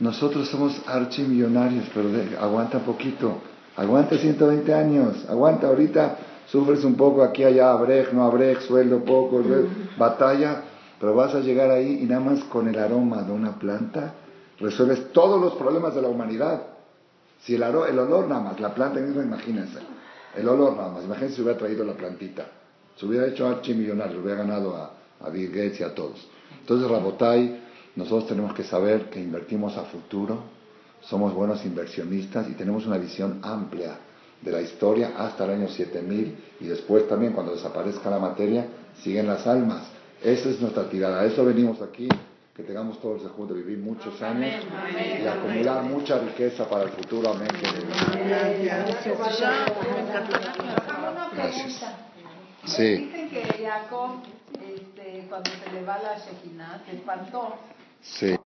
Nosotros somos archimillonarios, pero de, aguanta poquito, aguanta ciento veinte años, aguanta ahorita, sufres un poco aquí, allá, abrej, no abrej, sueldo poco, uh-huh. batalla, pero vas a llegar ahí y nada más con el aroma de una planta resuelves todos los problemas de la humanidad. Si el, aro, el olor nada más, la planta misma, imagínense, el olor nada más, imagínense si hubiera traído la plantita, se hubiera hecho archimillonario, lo hubiera ganado a, a Bill Gates y a todos. Entonces, Rabotai, nosotros tenemos que saber que invertimos a futuro, somos buenos inversionistas y tenemos una visión amplia de la historia hasta el año siete mil y después también cuando desaparezca la materia, siguen las almas. Esa es nuestra tirada, a eso venimos aquí. Que tengamos todos el juntos, vivir muchos años amén, amén, y acumular amén. mucha riqueza para el futuro. Amén. Gracias. Gracias. Sí. Dicen que Jacob, este, cuando se le va la Shekinah, se espantó. Sí.